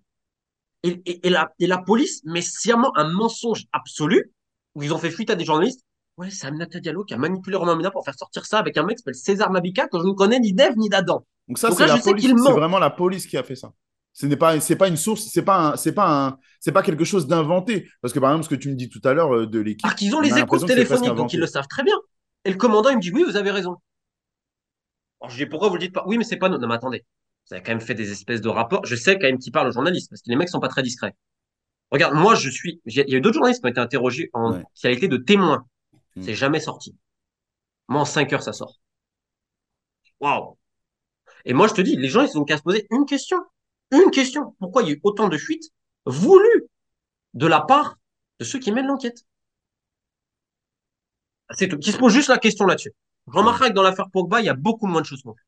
Et la police met sciemment un mensonge absolu où ils ont fait fuite à des journalistes. Ouais, c'est Aminata Diallo qui a manipulé Romain Molina pour faire sortir ça avec un mec qui s'appelle César Mabika, que je ne connais ni Dave, ni d'Adam. Donc ça, donc là, c'est la police, c'est vraiment la police qui a fait ça. Ce n'est pas une source, c'est pas quelque chose d'inventé. Parce que par exemple, ce que tu me dis tout à l'heure de l'équipe. Parce qu'ils ont les écoutes téléphoniques, donc ils le savent très bien. Et le commandant, il me dit, oui, vous avez raison. Alors je dis, pourquoi vous le dites pas? Oui, mais c'est pas nous. Non, mais attendez. Vous avez quand même fait des espèces de rapports. Je sais quand même qu'ils parlent aux journalistes, parce que les mecs sont pas très discrets. Regarde, moi, il y a eu d'autres journalistes qui ont été interrogés en qualité de témoins. Mmh. C'est jamais sorti. Moi, en 5 heures, ça sort. Waouh! Et moi, je te dis, les gens, ils ont qu'à se poser une question. Une question. Pourquoi il y a eu autant de fuites voulues de la part de ceux qui mènent l'enquête? C'est tout. Qui se pose juste la question là-dessus. Je remarquerai que dans l'affaire Pogba, il y a beaucoup moins de choses qu'on fait.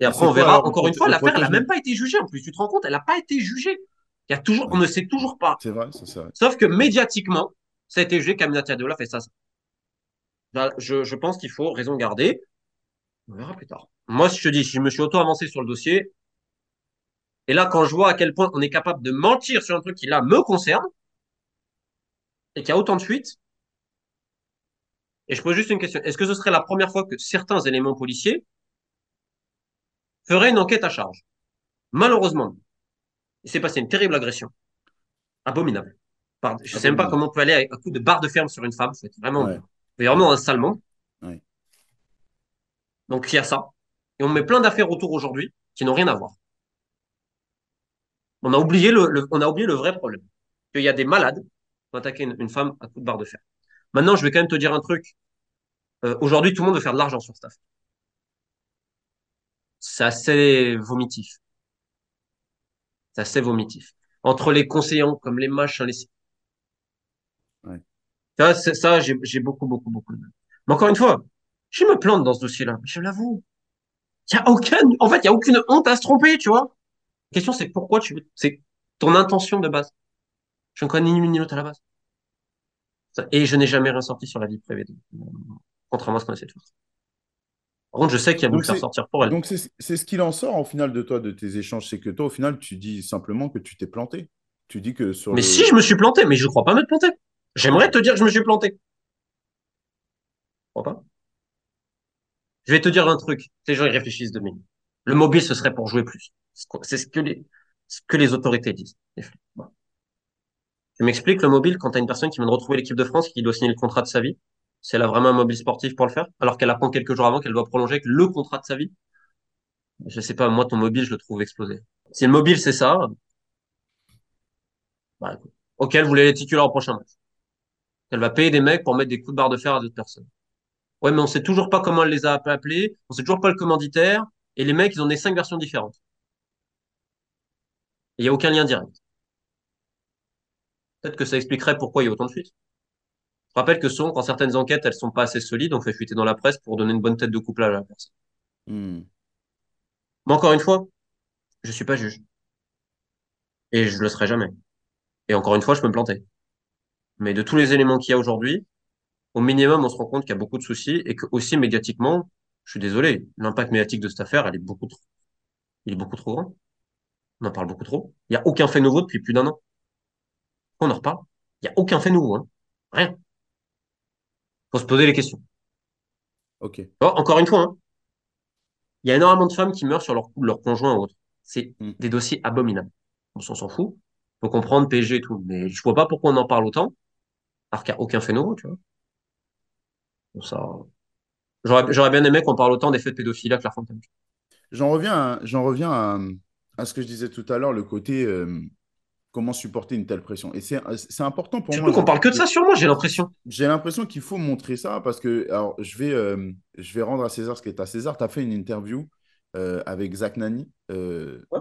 Et après, on verra encore une fois, l'affaire, elle n'a même pas été jugée. En plus, tu te rends compte, elle n'a pas été jugée. Il y a toujours, on ne sait toujours pas. C'est vrai, c'est vrai. Sauf que médiatiquement, ça a été jugé qu'Aminata Diallo a fait ça. Je pense qu'il faut raison garder. On verra plus tard. Moi, je te dis, je me suis auto-avancé sur le dossier. Et là, quand je vois à quel point on est capable de mentir sur un truc qui, là, me concerne, et qu'il y a autant de fuites, et je pose juste une question. Est-ce que ce serait la première fois que certains éléments policiers feraient une enquête à charge? Malheureusement, il s'est passé une terrible agression. Abominable. Je ne sais même pas comment on peut aller avec un coup de barre de ferme sur une femme. C'est vraiment, vraiment un sale monde. Ouais. Donc, il y a ça. Et on met plein d'affaires autour aujourd'hui qui n'ont rien à voir. On a oublié le vrai problème. Qu'il y a des malades qui ont attaqué une femme à coups de barre de fer. Maintenant, je vais quand même te dire un truc. Aujourd'hui, tout le monde veut faire de l'argent sur cette affaire. C'est assez vomitif. C'est assez vomitif. Entre les conseillers, comme les machins, Ouais. Ça j'ai beaucoup de mal. Mais encore une fois, je me plante dans ce dossier-là. Je l'avoue. Il n'y a aucune honte à se tromper, tu vois. La question, c'est pourquoi c'est ton intention de base. Je ne connais ni l'une ni l'autre à la base. Et je n'ai jamais rien sorti sur la vie privée. Contrairement à ce qu'on essaie de faire. Par contre, je sais qu'il y a beaucoup de faire sortir pour elle. Donc, c'est ce qu'il en sort, au final, de toi, de tes échanges. C'est que toi, au final, tu dis simplement que tu t'es planté. Tu dis que sur. Mais si, je me suis planté, mais je ne crois pas m'être planté. J'aimerais te dire que je me suis planté. Je crois pas. Je vais te dire un truc. Les gens, ils réfléchissent 2 minutes. Le mobile, ce serait pour jouer plus. C'est ce que les autorités disent. Bon. Tu m'expliques, le mobile, quand tu as une personne qui vient de retrouver l'équipe de France, qui doit signer le contrat de sa vie, si elle a vraiment un mobile sportif pour le faire, alors qu'elle apprend quelques jours avant qu'elle doit prolonger avec le contrat de sa vie. Je sais pas, moi, ton mobile, je le trouve explosé. Si le mobile, c'est ça, bah, ok, elle voulait les titulaires au prochain match. Elle va payer des mecs pour mettre des coups de barre de fer à d'autres personnes. Ouais, mais on sait toujours pas comment elle les a appelés, on sait toujours pas le commanditaire, et les mecs, ils ont des 5 versions différentes. Il n'y a aucun lien direct. Peut-être que ça expliquerait pourquoi il y a autant de fuites. Je rappelle que souvent, quand certaines enquêtes, elles sont pas assez solides, on fait fuiter dans la presse pour donner une bonne tête de couple à la personne. Mmh. Mais encore une fois, je suis pas juge. Et je le serai jamais. Et encore une fois, je peux me planter. Mais de tous les éléments qu'il y a aujourd'hui, au minimum, on se rend compte qu'il y a beaucoup de soucis et que aussi médiatiquement, je suis désolé, l'impact médiatique de cette affaire, il est beaucoup trop grand. On en parle beaucoup trop. Il n'y a aucun fait nouveau depuis plus d'1 an. On en reparle. Il n'y a aucun fait nouveau. Hein. Rien. Faut se poser les questions. Ok. Oh, encore une fois, hein. Il y a énormément de femmes qui meurent sur leur conjoint ou autre. C'est des dossiers abominables. On s'en fout. Faut comprendre PSG et tout. Mais je vois pas pourquoi on en parle autant. Alors qu'il n'y a aucun fait nouveau, tu vois. Bon, ça... J'aurais bien aimé qu'on parle autant des faits de pédophilie à Clairefontaine. J'en reviens à ce que je disais tout à l'heure, le côté comment supporter une telle pression. Et c'est important pour moi. Surtout qu'on parle que de ça sur moi, j'ai l'impression. J'ai l'impression qu'il faut montrer ça parce que alors, je vais rendre à César ce qui est à César. Tu as fait une interview avec Zach Nani.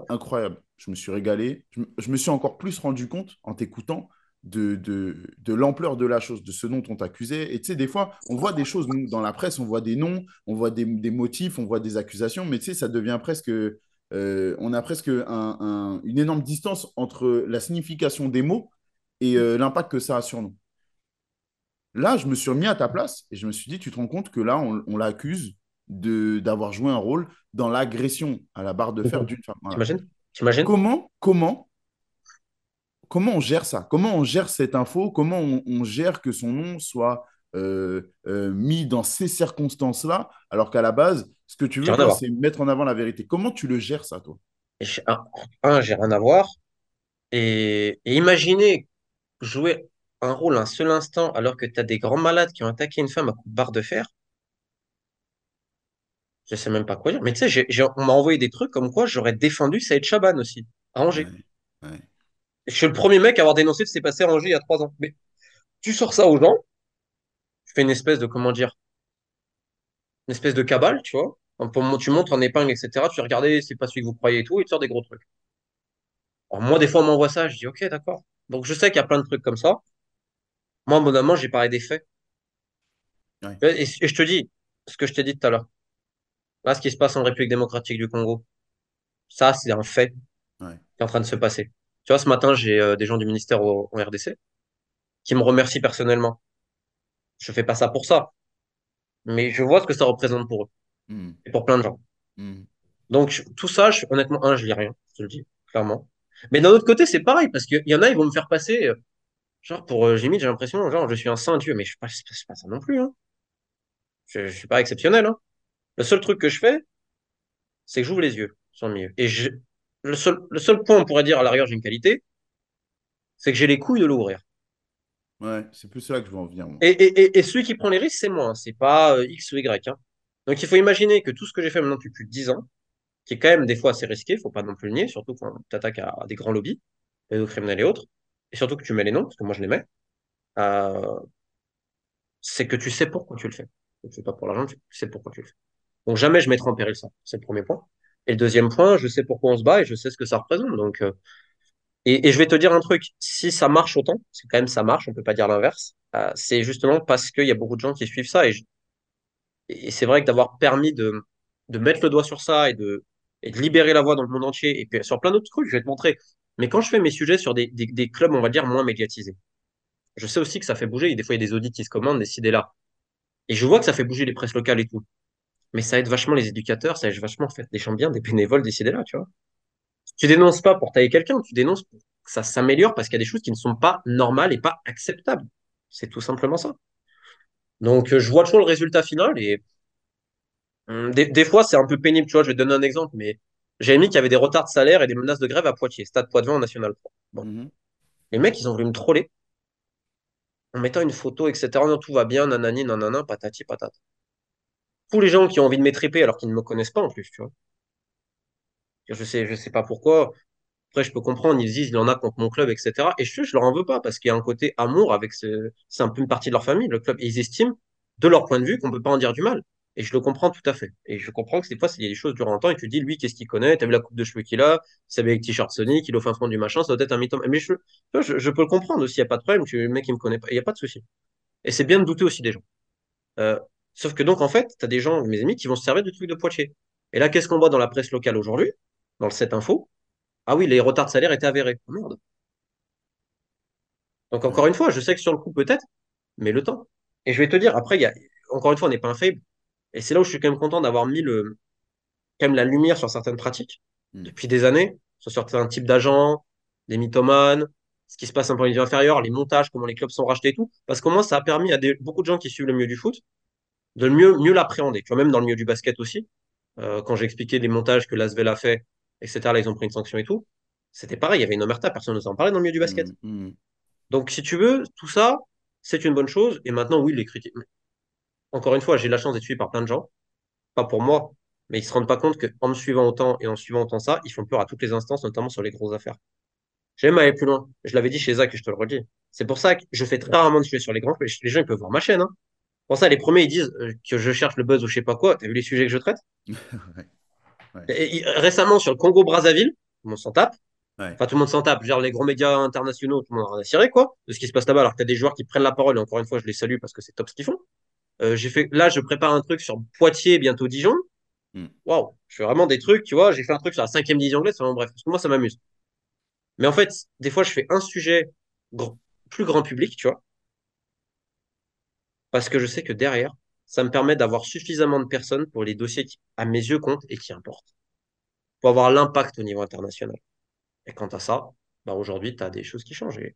Incroyable. Je me suis régalé. Je me suis encore plus rendu compte en t'écoutant de l'ampleur de la chose, de ce dont on t'accusait. Et tu sais, des fois, on voit des choses dans la presse, on voit des noms, on voit des motifs, on voit des accusations, mais tu sais, ça devient presque... on a presque une énorme distance entre la signification des mots et l'impact que ça a sur nous. Là, je me suis remis à ta place et je me suis dit, tu te rends compte que là, on l'accuse d'avoir joué un rôle dans l'agression à la barre de fer d'une femme. Voilà. T'imagines comment on gère ça? Comment on gère cette info? Comment on gère que son nom soit mis dans ces circonstances-là, alors qu'à la base, ce que tu veux, c'est mettre en avant la vérité. Comment tu le gères, ça, toi? Un, j'ai rien à voir. Et imaginez jouer un rôle un seul instant alors que tu as des grands malades qui ont attaqué une femme à coups de barre de fer. Je sais même pas quoi dire. Mais tu sais, on m'a envoyé des trucs comme quoi j'aurais défendu Saïd Chaban aussi, à Angers. Ouais, ouais. Je suis le premier mec à avoir dénoncé ce qui s'est passé à Angers il y a 3 ans. Mais tu sors ça aux gens, tu fais une espèce de, comment dire, une espèce de cabale, tu vois. Tu montes en épingle, etc. Tu regardes, c'est pas celui que vous croyez et tout, et tu sors des gros trucs. Alors moi, des fois, on m'envoie ça, je dis, ok, d'accord. Donc je sais qu'il y a plein de trucs comme ça. Moi, bonnement, j'ai parlé des faits. Ouais. Et je te dis, ce que je t'ai dit tout à l'heure, là, ce qui se passe en République démocratique du Congo, ça, c'est un fait qui est en train de se passer. Tu vois, ce matin, j'ai des gens du ministère en RDC qui me remercient personnellement. Je fais pas ça pour ça, mais je vois ce que ça représente pour eux. Et pour plein de gens. Donc, tout ça, honnêtement, je lis rien, je te le dis, clairement. Mais d'un autre côté, c'est pareil, parce qu'il y en a, ils vont me faire passer, genre, pour limite, j'ai l'impression, genre, je suis un saint Dieu, mais je ne suis pas ça non plus. Hein. Je ne suis pas exceptionnel. Hein. Le seul truc que je fais, c'est que j'ouvre les yeux sur le milieu. Et le seul point, on pourrait dire, à l'arrière, j'ai une qualité, c'est que j'ai les couilles de l'ouvrir. Ouais, c'est plus là que je veux en venir. Moi. Et celui qui prend les risques, c'est moi, hein. C'est pas X ou Y. Hein. Donc, il faut imaginer que tout ce que j'ai fait maintenant depuis plus de 10 ans, qui est quand même des fois assez risqué, il ne faut pas non plus le nier, surtout quand tu attaques à des grands lobbies, les deux criminels et autres, et surtout que tu mets les noms, parce que moi je les mets, c'est que tu sais pourquoi tu le fais. Tu ne fais pas pour l'argent, tu sais pourquoi tu le fais. Donc, jamais je mettrai en péril ça, c'est le premier point. Et le deuxième point, je sais pourquoi on se bat et je sais ce que ça représente. Donc, et je vais te dire un truc, si ça marche autant, parce que quand même ça marche, on ne peut pas dire l'inverse, c'est justement parce qu'il y a beaucoup de gens qui suivent ça. Et c'est vrai que d'avoir permis de mettre le doigt sur ça et de libérer la voix dans le monde entier, et puis sur plein d'autres trucs, je vais te montrer. Mais quand je fais mes sujets sur des clubs, on va dire, moins médiatisés, je sais aussi que ça fait bouger. Et des fois, il y a des audits qui se commandent, des idées là. Et je vois que ça fait bouger les presses locales et tout. Mais ça aide vachement les éducateurs, ça aide vachement en fait, des chambiens, des bénévoles, des idées là, tu vois. Tu dénonces pas pour tailler quelqu'un, tu dénonces pour que ça s'améliore parce qu'il y a des choses qui ne sont pas normales et pas acceptables. C'est tout simplement ça. Donc, je vois toujours le résultat final et des fois, c'est un peu pénible. Tu vois, je vais te donner un exemple, mais j'avais mis qu'il y avait des retards de salaire et des menaces de grève à Poitiers, Stade Poitvin en National 3. Bon. Les mecs, ils ont voulu me troller en mettant une photo, etc. Non, tout va bien, nanani, nanana, patati, patate. Tous les gens qui ont envie de m'étriper alors qu'ils ne me connaissent pas en plus, tu vois. Je sais pas pourquoi. Après, je peux comprendre, ils disent, il en a contre mon club, etc. Et je leur en veux pas, parce qu'il y a un côté amour avec c'est un peu une partie de leur famille, le club. Et ils estiment, de leur point de vue, qu'on peut pas en dire du mal. Et je le comprends tout à fait. Et je comprends que des fois, il y a des choses durant un temps, et tu dis, lui, qu'est-ce qu'il connaît? T'as vu la coupe de cheveux qu'il a? C'est avec t-shirt Sonic, il est au fin fond du machin, ça doit être un mythomane. Mais je peux le comprendre aussi, il n'y a pas de problème, le mec, il me connaît pas, il n'y a pas de souci. Et c'est bien de douter aussi des gens. Sauf que donc, en fait, t'as des gens, mes amis, qui vont se servir du truc de Poitiers. Et là, qu'est-ce qu'on voit dans la presse locale aujourd'hui, dans le 7 info? Ah oui, les retards de salaire étaient avérés. Oh merde. Donc, encore une fois, je sais que sur le coup, peut-être, mais le temps. Et je vais te dire, après, encore une fois, on n'est pas un faible. Et c'est là où je suis quand même content d'avoir mis quand même la lumière sur certaines pratiques depuis des années, sur certains types d'agents, des mythomanes, ce qui se passe un peu en milieu inférieur, les montages, comment les clubs sont rachetés et tout. Parce qu'au moins, ça a permis à beaucoup de gens qui suivent le milieu du foot de mieux l'appréhender. Tu vois, même dans le milieu du basket aussi, quand j'ai expliqué les montages que l'ASVEL a fait, etc. Là, ils ont pris une sanction et tout. C'était pareil, il y avait une omerta, personne ne s'en parlait dans le milieu du basket. Donc, si tu veux, tout ça, c'est une bonne chose. Et maintenant, oui, les critiques. Encore une fois, j'ai la chance d'être suivi par plein de gens. Pas pour moi, mais ils ne se rendent pas compte qu'en me suivant autant et en suivant autant ça, ils font peur à toutes les instances, notamment sur les grosses affaires. J'ai même allé plus loin. Je l'avais dit chez Zach et je te le redis. C'est pour ça que je fais très rarement de sujets sur les grands. Les gens, ils peuvent voir ma chaîne. Hein. Pour ça, les premiers, ils disent que je cherche le buzz ou je sais pas quoi. T'as vu les sujets que je traite? Et récemment, sur le Congo Brazzaville, tout le monde s'en tape. Enfin, tout le monde s'en tape. Genre, les gros médias internationaux, tout le monde en a tiré, quoi, de ce qui se passe là-bas. Alors que tu as des joueurs qui prennent la parole, et encore une fois, je les salue parce que c'est top ce qu'ils font. Là, je prépare un truc sur Poitiers, bientôt Dijon. Waouh, je fais vraiment des trucs, tu vois. J'ai fait un truc sur la 5e division anglaise, enfin, bref, parce que moi, ça m'amuse. Mais en fait, des fois, je fais un sujet plus grand public, tu vois. Parce que je sais que derrière, ça me permet d'avoir suffisamment de personnes pour les dossiers qui, à mes yeux, comptent et qui importent. Pour avoir l'impact au niveau international. Et quant à ça, bah aujourd'hui, tu as des choses qui changent. Et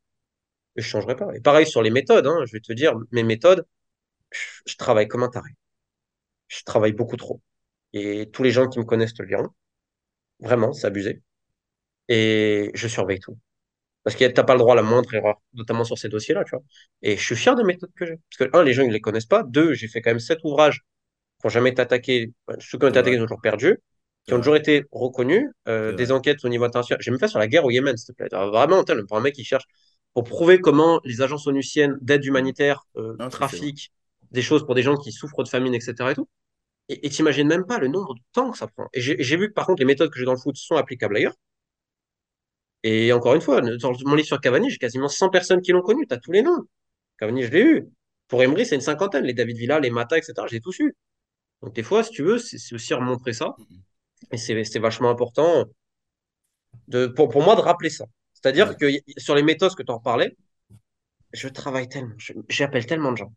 je ne changerai pas. Et pareil sur les méthodes, hein, je vais te dire, mes méthodes, je travaille comme un taré. Je travaille beaucoup trop. Et tous les gens qui me connaissent te le diront. Vraiment, c'est abusé. Et je surveille tout. Parce que t'as pas le droit à la moindre erreur, notamment sur ces dossiers-là, tu vois. Et je suis fier de mes méthodes que j'ai. Parce que, un, les gens, ils les connaissent pas. Deux, j'ai fait quand même 7 ouvrages qui n'ont jamais été attaqués. Ceux qui ont été attaqués ont toujours perdu, qui ont toujours été reconnus. Des enquêtes au niveau international. J'ai même fait sur la guerre au Yémen, s'il te plaît. Alors, vraiment, pour un mec qui cherche, pour prouver comment les agences onusiennes d'aide humanitaire trafiquent des choses pour des gens qui souffrent de famine, etc. Et tout. Et t'imagines même pas le nombre de temps que ça prend. Et j'ai vu que, par contre, les méthodes que j'ai dans le foot sont applicables ailleurs. Et encore une fois, dans mon livre sur Cavani, j'ai quasiment 100 personnes qui l'ont connu. Tu as tous les noms. Cavani, je l'ai eu. Pour Emery, c'est une 50aine. Les David Villa, les Mata, etc. Je l'ai tous eu. Donc, des fois, si tu veux, c'est aussi remontrer ça. Et c'est vachement important pour moi de rappeler ça. C'est-à-dire que sur les méthodes que tu en reparlais, je travaille tellement. J'appelle tellement de gens.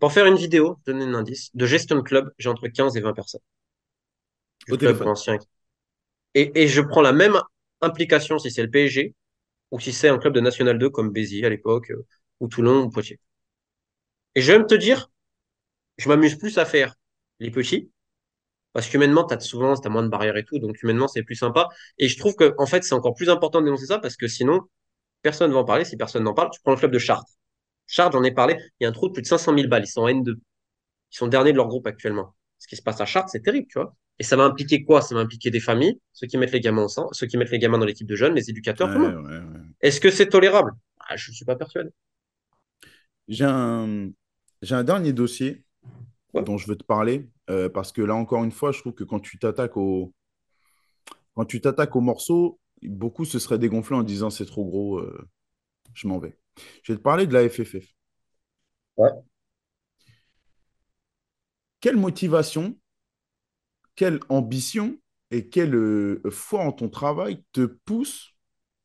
Pour faire une vidéo, donner un indice, de gestion de club, j'ai entre 15 et 20 personnes. Au téléphone. Et je prends la même implication si c'est le PSG ou si c'est un club de National 2 comme Béziers à l'époque ou Toulon ou Poitiers. Et je vais me te dire, je m'amuse plus à faire les petits parce qu'humainement, tu as souvent moins de barrières et tout, donc humainement, c'est plus sympa. Et je trouve que en fait, c'est encore plus important de dénoncer ça parce que sinon, personne ne va en parler. Si personne n'en parle, tu prends le club de Chartres. Chartres, j'en ai parlé, il y a un trou de plus de 500 000 balles, ils sont en N2. Ils sont derniers de leur groupe actuellement. Ce qui se passe à Chartres, c'est terrible, tu vois. Et ça va impliquer quoi? Ça va impliquer des familles, ceux qui mettent les gamins ensemble, ceux qui mettent les gamins dans l'équipe de jeunes, les éducateurs, tout le monde. Est-ce que c'est tolérable? Je ne suis pas persuadé. J'ai un dernier dossier dont je veux te parler, parce que là, encore une fois, je trouve que quand tu t'attaques au morceau, beaucoup se seraient dégonflés en disant c'est trop gros, je m'en vais. Je vais te parler de la FFF. Ouais. Quelle motivation, quelle ambition et quelle foi en ton travail te pousse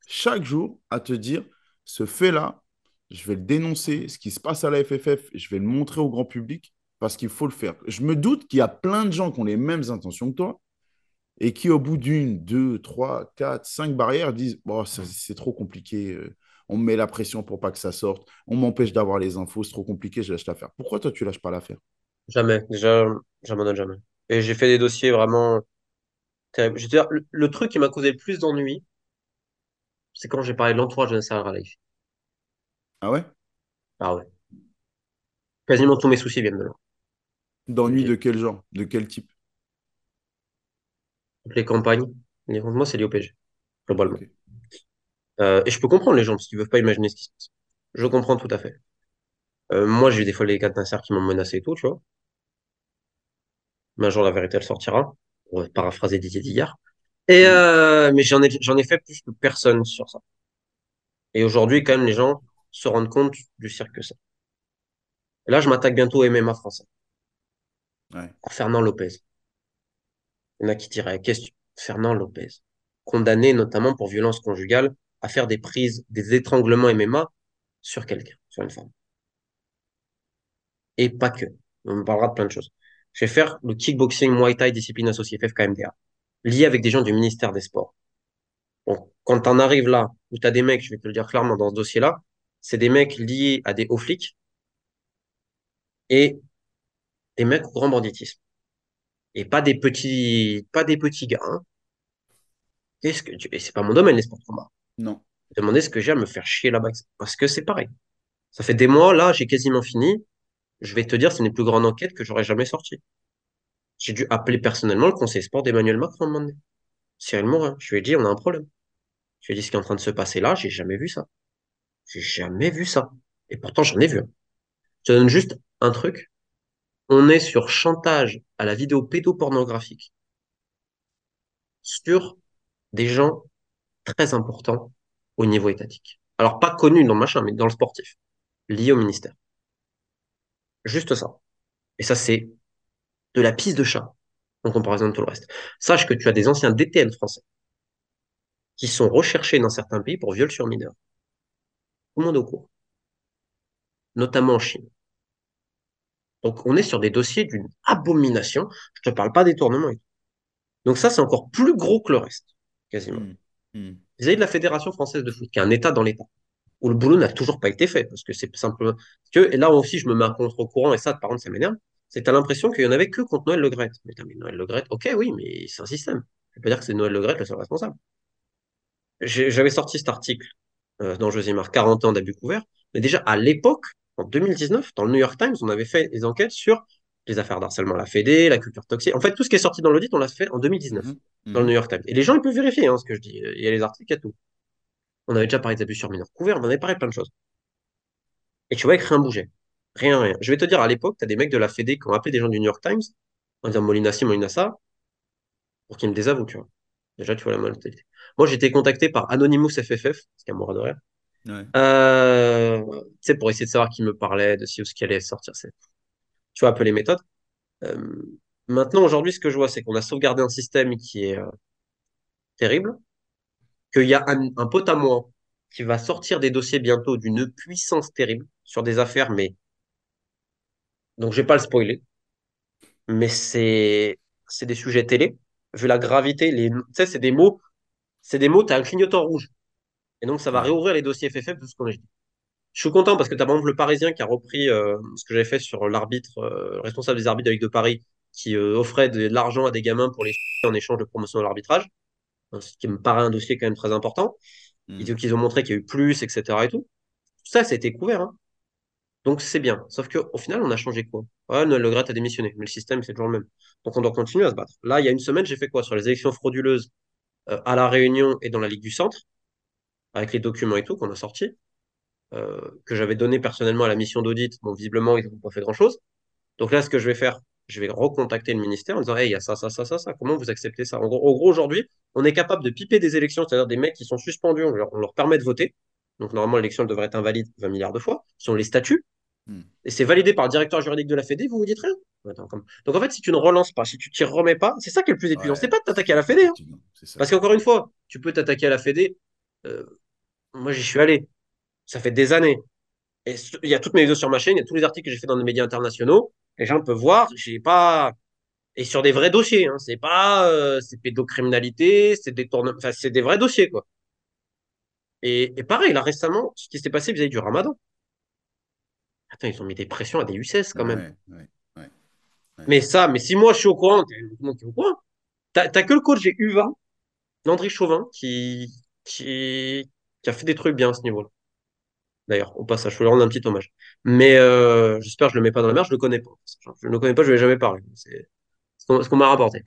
chaque jour à te dire « ce fait-là, je vais le dénoncer, ce qui se passe à la FFF, je vais le montrer au grand public parce qu'il faut le faire ». Je me doute qu'il y a plein de gens qui ont les mêmes intentions que toi et qui, au bout d'une, deux, trois, quatre, cinq barrières, disent oh, « c'est trop compliqué, on me met la pression pour pas que ça sorte, on m'empêche d'avoir les infos, c'est trop compliqué, je lâche l'affaire ». Pourquoi toi, tu lâches pas l'affaire ? Jamais, déjà, je m'en donne jamais. Et j'ai fait des dossiers vraiment terribles. Je veux dire, le truc qui m'a causé le plus d'ennui, c'est quand j'ai parlé de l'entourage de Nasser Al-Khelaifi. Ah ouais? Ah ouais. Quasiment tous mes soucis viennent de là. D'ennui de quel genre? De quel type? Toutes les campagnes. Moi, c'est lié au PSG, globalement. Okay. Et je peux comprendre les gens, parce qu'ils ne veulent pas imaginer ce qui se passe. Je comprends tout à fait. Moi, j'ai eu des fois les cas de Nasser qui m'ont menacé et tout, tu vois. Mais un jour, la vérité, elle sortira. Pour paraphraser Didier Digard. Mais j'en ai fait plus que personne sur ça. Et aujourd'hui, quand même, les gens se rendent compte du cirque que c'est. Et là, je m'attaque bientôt au MMA français. Ouais. Fernand Lopez. Il y en a qui diraient, question. Fernand Lopez, condamné notamment pour violence conjugale à faire des prises, des étranglements MMA sur quelqu'un, sur une femme. Et pas que. On me parlera de plein de choses. Je vais faire le kickboxing, Muay Thai, discipline associée FFKMDA, lié avec des gens du ministère des Sports. Bon, quand t'en arrives là, où t'as des mecs, je vais te le dire clairement dans ce dossier-là, c'est des mecs liés à des hauts flics et des mecs au grand banditisme. Et pas des petits gars, hein. Et c'est pas mon domaine, les sports de combat. Non. Demandez ce que j'ai à me faire chier là-bas. Parce que c'est pareil. Ça fait des mois, là, j'ai quasiment fini. Je vais te dire, c'est une des plus grandes enquêtes que j'aurais jamais sorties. J'ai dû appeler personnellement le conseil sport d'Emmanuel Macron à un moment donné. Cyril Morin. Je lui ai dit, on a un problème. Je lui ai dit, ce qui est en train de se passer là, j'ai jamais vu ça. J'ai jamais vu ça. Et pourtant, j'en ai vu. Je te donne juste un truc. On est sur chantage à la vidéo pédopornographique sur des gens très importants au niveau étatique. Alors, pas connus dans le machin, mais dans le sportif, liés au ministère. Juste ça. Et ça, c'est de la pisse de chat en comparaison de tout le reste. Sache que tu as des anciens DTN français qui sont recherchés dans certains pays pour viol sur mineurs. Tout le monde au courant. Notamment en Chine. Donc, on est sur des dossiers d'une abomination. Je te parle pas des tournements et tout. Donc ça, c'est encore plus gros que le reste, quasiment. Vis-à-vis de la Fédération française de foot, qui est un État dans l'État. où le boulot n'a toujours pas été fait, parce que c'est simplement que, et là aussi je me mets à contre-courant, et ça par contre ça m'énerve, c'est à l'impression qu'il n'y en avait que contre Noël Le Gret. Mais Noël Le Gret, ok oui, mais c'est un système. Je ne peux pas dire que c'est Noël Le Gret le seul responsable. J'avais sorti cet article dans Josimar, 40 ans d'abus couverts, mais déjà à l'époque, en 2019, dans le New York Times, on avait fait des enquêtes sur les affaires d'harcèlement à la Fédé, la culture toxique. En fait, tout ce qui est sorti dans l'audit, on l'a fait en 2019, dans le New York Times. Et les gens, ils peuvent vérifier ce que je dis. Il y a les articles, il y a tout. On avait déjà parlé des abus sur mineurs couverts, on en avait parlé de plein de choses. Et tu vois que rien bougeait. Rien. Je vais te dire, à l'époque, tu as des mecs de la Fédé qui ont appelé des gens du New York Times en disant Molina ci, Molina ça, pour qu'ils me désavouent, tu vois. Déjà, tu vois la mentalité. Moi, j'ai été contacté par Anonymous FFF, c'est qu'à mourir de rire. Ouais. C'est pour essayer de savoir qui me parlait, de si ou ce qui allait sortir. Tu vois un peu les méthodes. Maintenant, aujourd'hui, ce que je vois, c'est qu'on a sauvegardé un système qui est terrible, qu'il y a un pote à moi qui va sortir des dossiers bientôt d'une puissance terrible sur des affaires, mais donc je vais pas le spoiler, mais c'est des sujets télé. Vu la gravité, tu sais, c'est des mots, t'as un clignotant rouge. Et donc, ça va réouvrir les dossiers FFF de ce qu'on a dit. Je suis content parce que tu as par exemple le Parisien qui a repris ce que j'avais fait sur l'arbitre, le responsable des arbitres de la Ligue de Paris, qui offrait de l'argent à des gamins pour les en échange de promotion de l'arbitrage, ce qui me paraît un dossier quand même très important. Donc, ils ont montré qu'il y a eu plus, etc. Et tout. Tout ça, ça a été couvert. Donc, c'est bien. Sauf qu'au final, on a changé quoi? Ouais, Noël Le Gret a démissionné, mais le système, c'est toujours le même. Donc, on doit continuer à se battre. Là, il y a une semaine, j'ai fait quoi? Sur les élections frauduleuses à La Réunion et dans la Ligue du Centre, avec les documents et tout qu'on a sortis, que j'avais donné personnellement à la mission d'audit. Bon, visiblement, ils n'ont pas fait grand-chose. Donc là, ce que je vais faire, je vais recontacter le ministère en disant « Hey, il y a ça, ça, ça, ça, ça. Comment vous acceptez ça ?» En gros, aujourd'hui, on est capable de piper des élections, c'est-à-dire des mecs qui sont suspendus, on leur permet de voter. Donc, normalement, l'élection devrait être invalide 20 milliards de fois. Ce sont les statuts. Et c'est validé par le directeur juridique de la Fédé, vous vous dites rien. Donc en fait, si tu ne relances pas, si tu t'y remets pas, c'est ça qui est le plus épuisant. Ouais. C'est pas de t'attaquer à la Fédé. Parce qu'encore une fois, tu peux t'attaquer à la Fédé. Moi, j'y suis allé. Ça fait des années. Et il y a toutes mes vidéos sur ma chaîne, il y a tous les articles que j'ai fait dans des médias internationaux. Les gens peuvent voir, j'ai pas. Et sur des vrais dossiers, c'est pas c'est pédocriminalité, c'est des tournements, enfin, c'est des vrais dossiers, quoi. Et pareil, là récemment, ce qui s'est passé vis-à-vis du Ramadan. Attends, ils ont mis des pressions à des UCS quand même. Ouais. Mais si moi je suis au courant, tout le monde est au courant. T'as que le coach Uva, Landry Chauvin, qui a fait des trucs bien à ce niveau-là. D'ailleurs, au passage, je vais lui rendre un petit hommage. Mais j'espère que je le mets pas dans la merde, je le connais pas. Je ne le connais pas, je ne vais jamais parler. C'est ce qu'on m'a rapporté.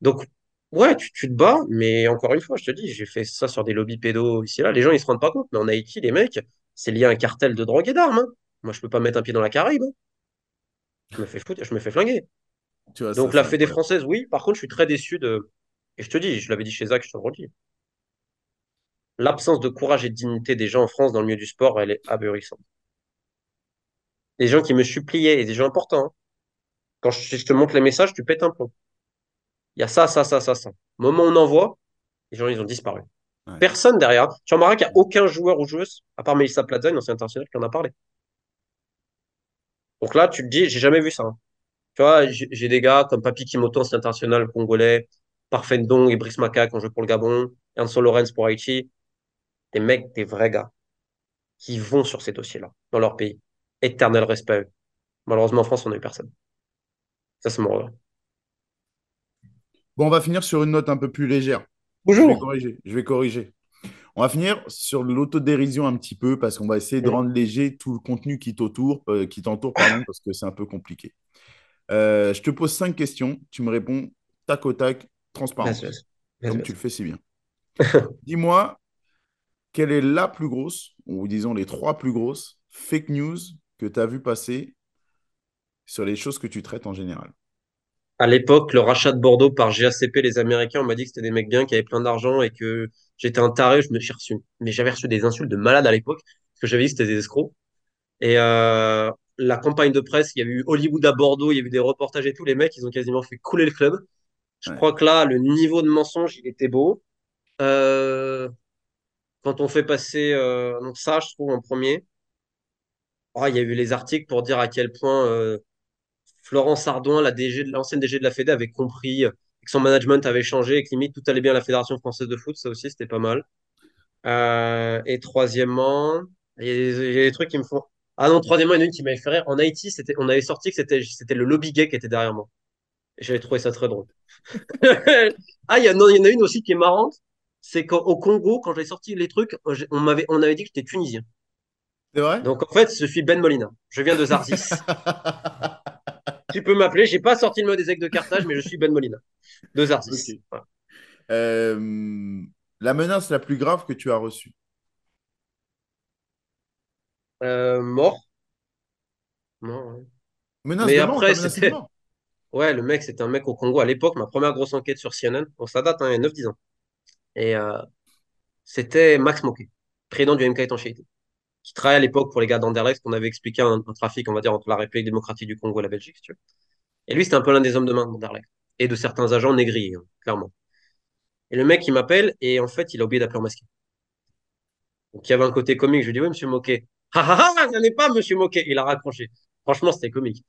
Donc, ouais, tu te bats, mais encore une fois, je te dis, j'ai fait ça sur des lobbies pédos ici et là. Les gens, ils se rendent pas compte, mais en Haïti, les mecs, c'est lié à un cartel de drogue et d'armes. Moi, je peux pas mettre un pied dans la Caraïbe. Je me fais foutre, je me fais flinguer. Tu vois, donc, la Fédé française, oui. Par contre, je suis très déçu de... Et je te dis, je l'avais dit chez Zach, je te le redis. L'absence de courage et de dignité des gens en France dans le milieu du sport, elle est aberrante. Des gens qui me suppliaient, et des gens importants. Quand je te montre les messages, tu pètes un plomb. Il y a ça, ça, ça, ça, ça. Au moment où on envoie, les gens, ils ont disparu. Ouais. Personne derrière. Tu remarqueras qu'il n'y a aucun joueur ou joueuse, à part Mélissa Plaza, une ancienne internationale qui en a parlé. Donc là, tu te dis, j'ai jamais vu ça. Tu vois, j'ai des gars comme Papi Kimoto, ancien international congolais, Parfait Ndong et Brice Maka qui ont joué pour le Gabon, Enzo Lorenz pour Haïti. Des mecs, des vrais gars, qui vont sur ces dossiers-là, dans leur pays. Éternel respect à eux. Malheureusement, en France, on n'a eu personne. Ça, c'est mon regret. Bon, on va finir sur une note un peu plus légère. Bonjour. Je vais corriger. On va finir sur l'autodérision un petit peu parce qu'on va essayer de rendre léger tout le contenu qui t'entoure parce que c'est un peu compliqué. Je te pose 5 questions. Tu me réponds tac au tac, transparence. Comme tu le fais si bien. Dis-moi, quelle est la plus grosse, ou disons les 3 plus grosses, fake news que tu as vu passer sur les choses que tu traites en général? À l'époque, le rachat de Bordeaux par GACP, les Américains, on m'a dit que c'était des mecs bien qui avaient plein d'argent et que j'étais un taré, mais j'avais reçu des insultes de malade à l'époque, parce que j'avais dit que c'était des escrocs. Et la campagne de presse, il y a eu Hollywood à Bordeaux, il y a eu des reportages et tout, les mecs, ils ont quasiment fait couler le club. Je crois que là, le niveau de mensonge, il était beau. Quand on fait passer donc ça, je trouve, en premier, il y a eu les articles pour dire à quel point... Florence Ardouin, l'ancienne DG de la Fédé, avait compris que son management avait changé et que limite tout allait bien à la Fédération française de foot. Ça aussi, c'était pas mal. Et troisièmement, Il y a des trucs qui me font. Ah non, troisièmement, il y en a une qui m'avait fait rire. En Haïti, on avait sorti que c'était le lobby gay qui était derrière moi. Et j'avais trouvé ça très drôle. Ah, il y en a une aussi qui est marrante. C'est qu'au Congo, quand j'avais sorti les trucs, on avait dit que j'étais tunisien. C'est vrai? Donc en fait, je suis Ben Molina. Je viens de Zarzis. Tu peux m'appeler. J'ai pas sorti le mot des aigles de Carthage, mais je suis Ben Molina. De Zarzis. Okay. Voilà. La menace la plus grave que tu as reçue? Mort. Non, ouais. Menace mais de mort, après, c'était. Ouais, le mec, c'était un mec au Congo à l'époque. Ma première grosse enquête sur CNN. Bon, ça date, hein, il y a 9-10 ans. Et c'était Max Moké, président du MK Étanchéité, qui travaillait à l'époque pour les gars d'Anderlecht, qu'on avait expliqué un trafic, on va dire, entre la République démocratique du Congo et la Belgique, si tu veux. Et lui, c'était un peu l'un des hommes de main d'Anderlecht et de certains agents négriers, hein, clairement. Et le mec, il m'appelle et en fait, il a oublié d'appeler en masqué. Donc, il y avait un côté comique. Je lui dis, oui, monsieur Moké. Ha ha ha, ça n'est pas monsieur Moké. Il a raccroché. Franchement, c'était comique.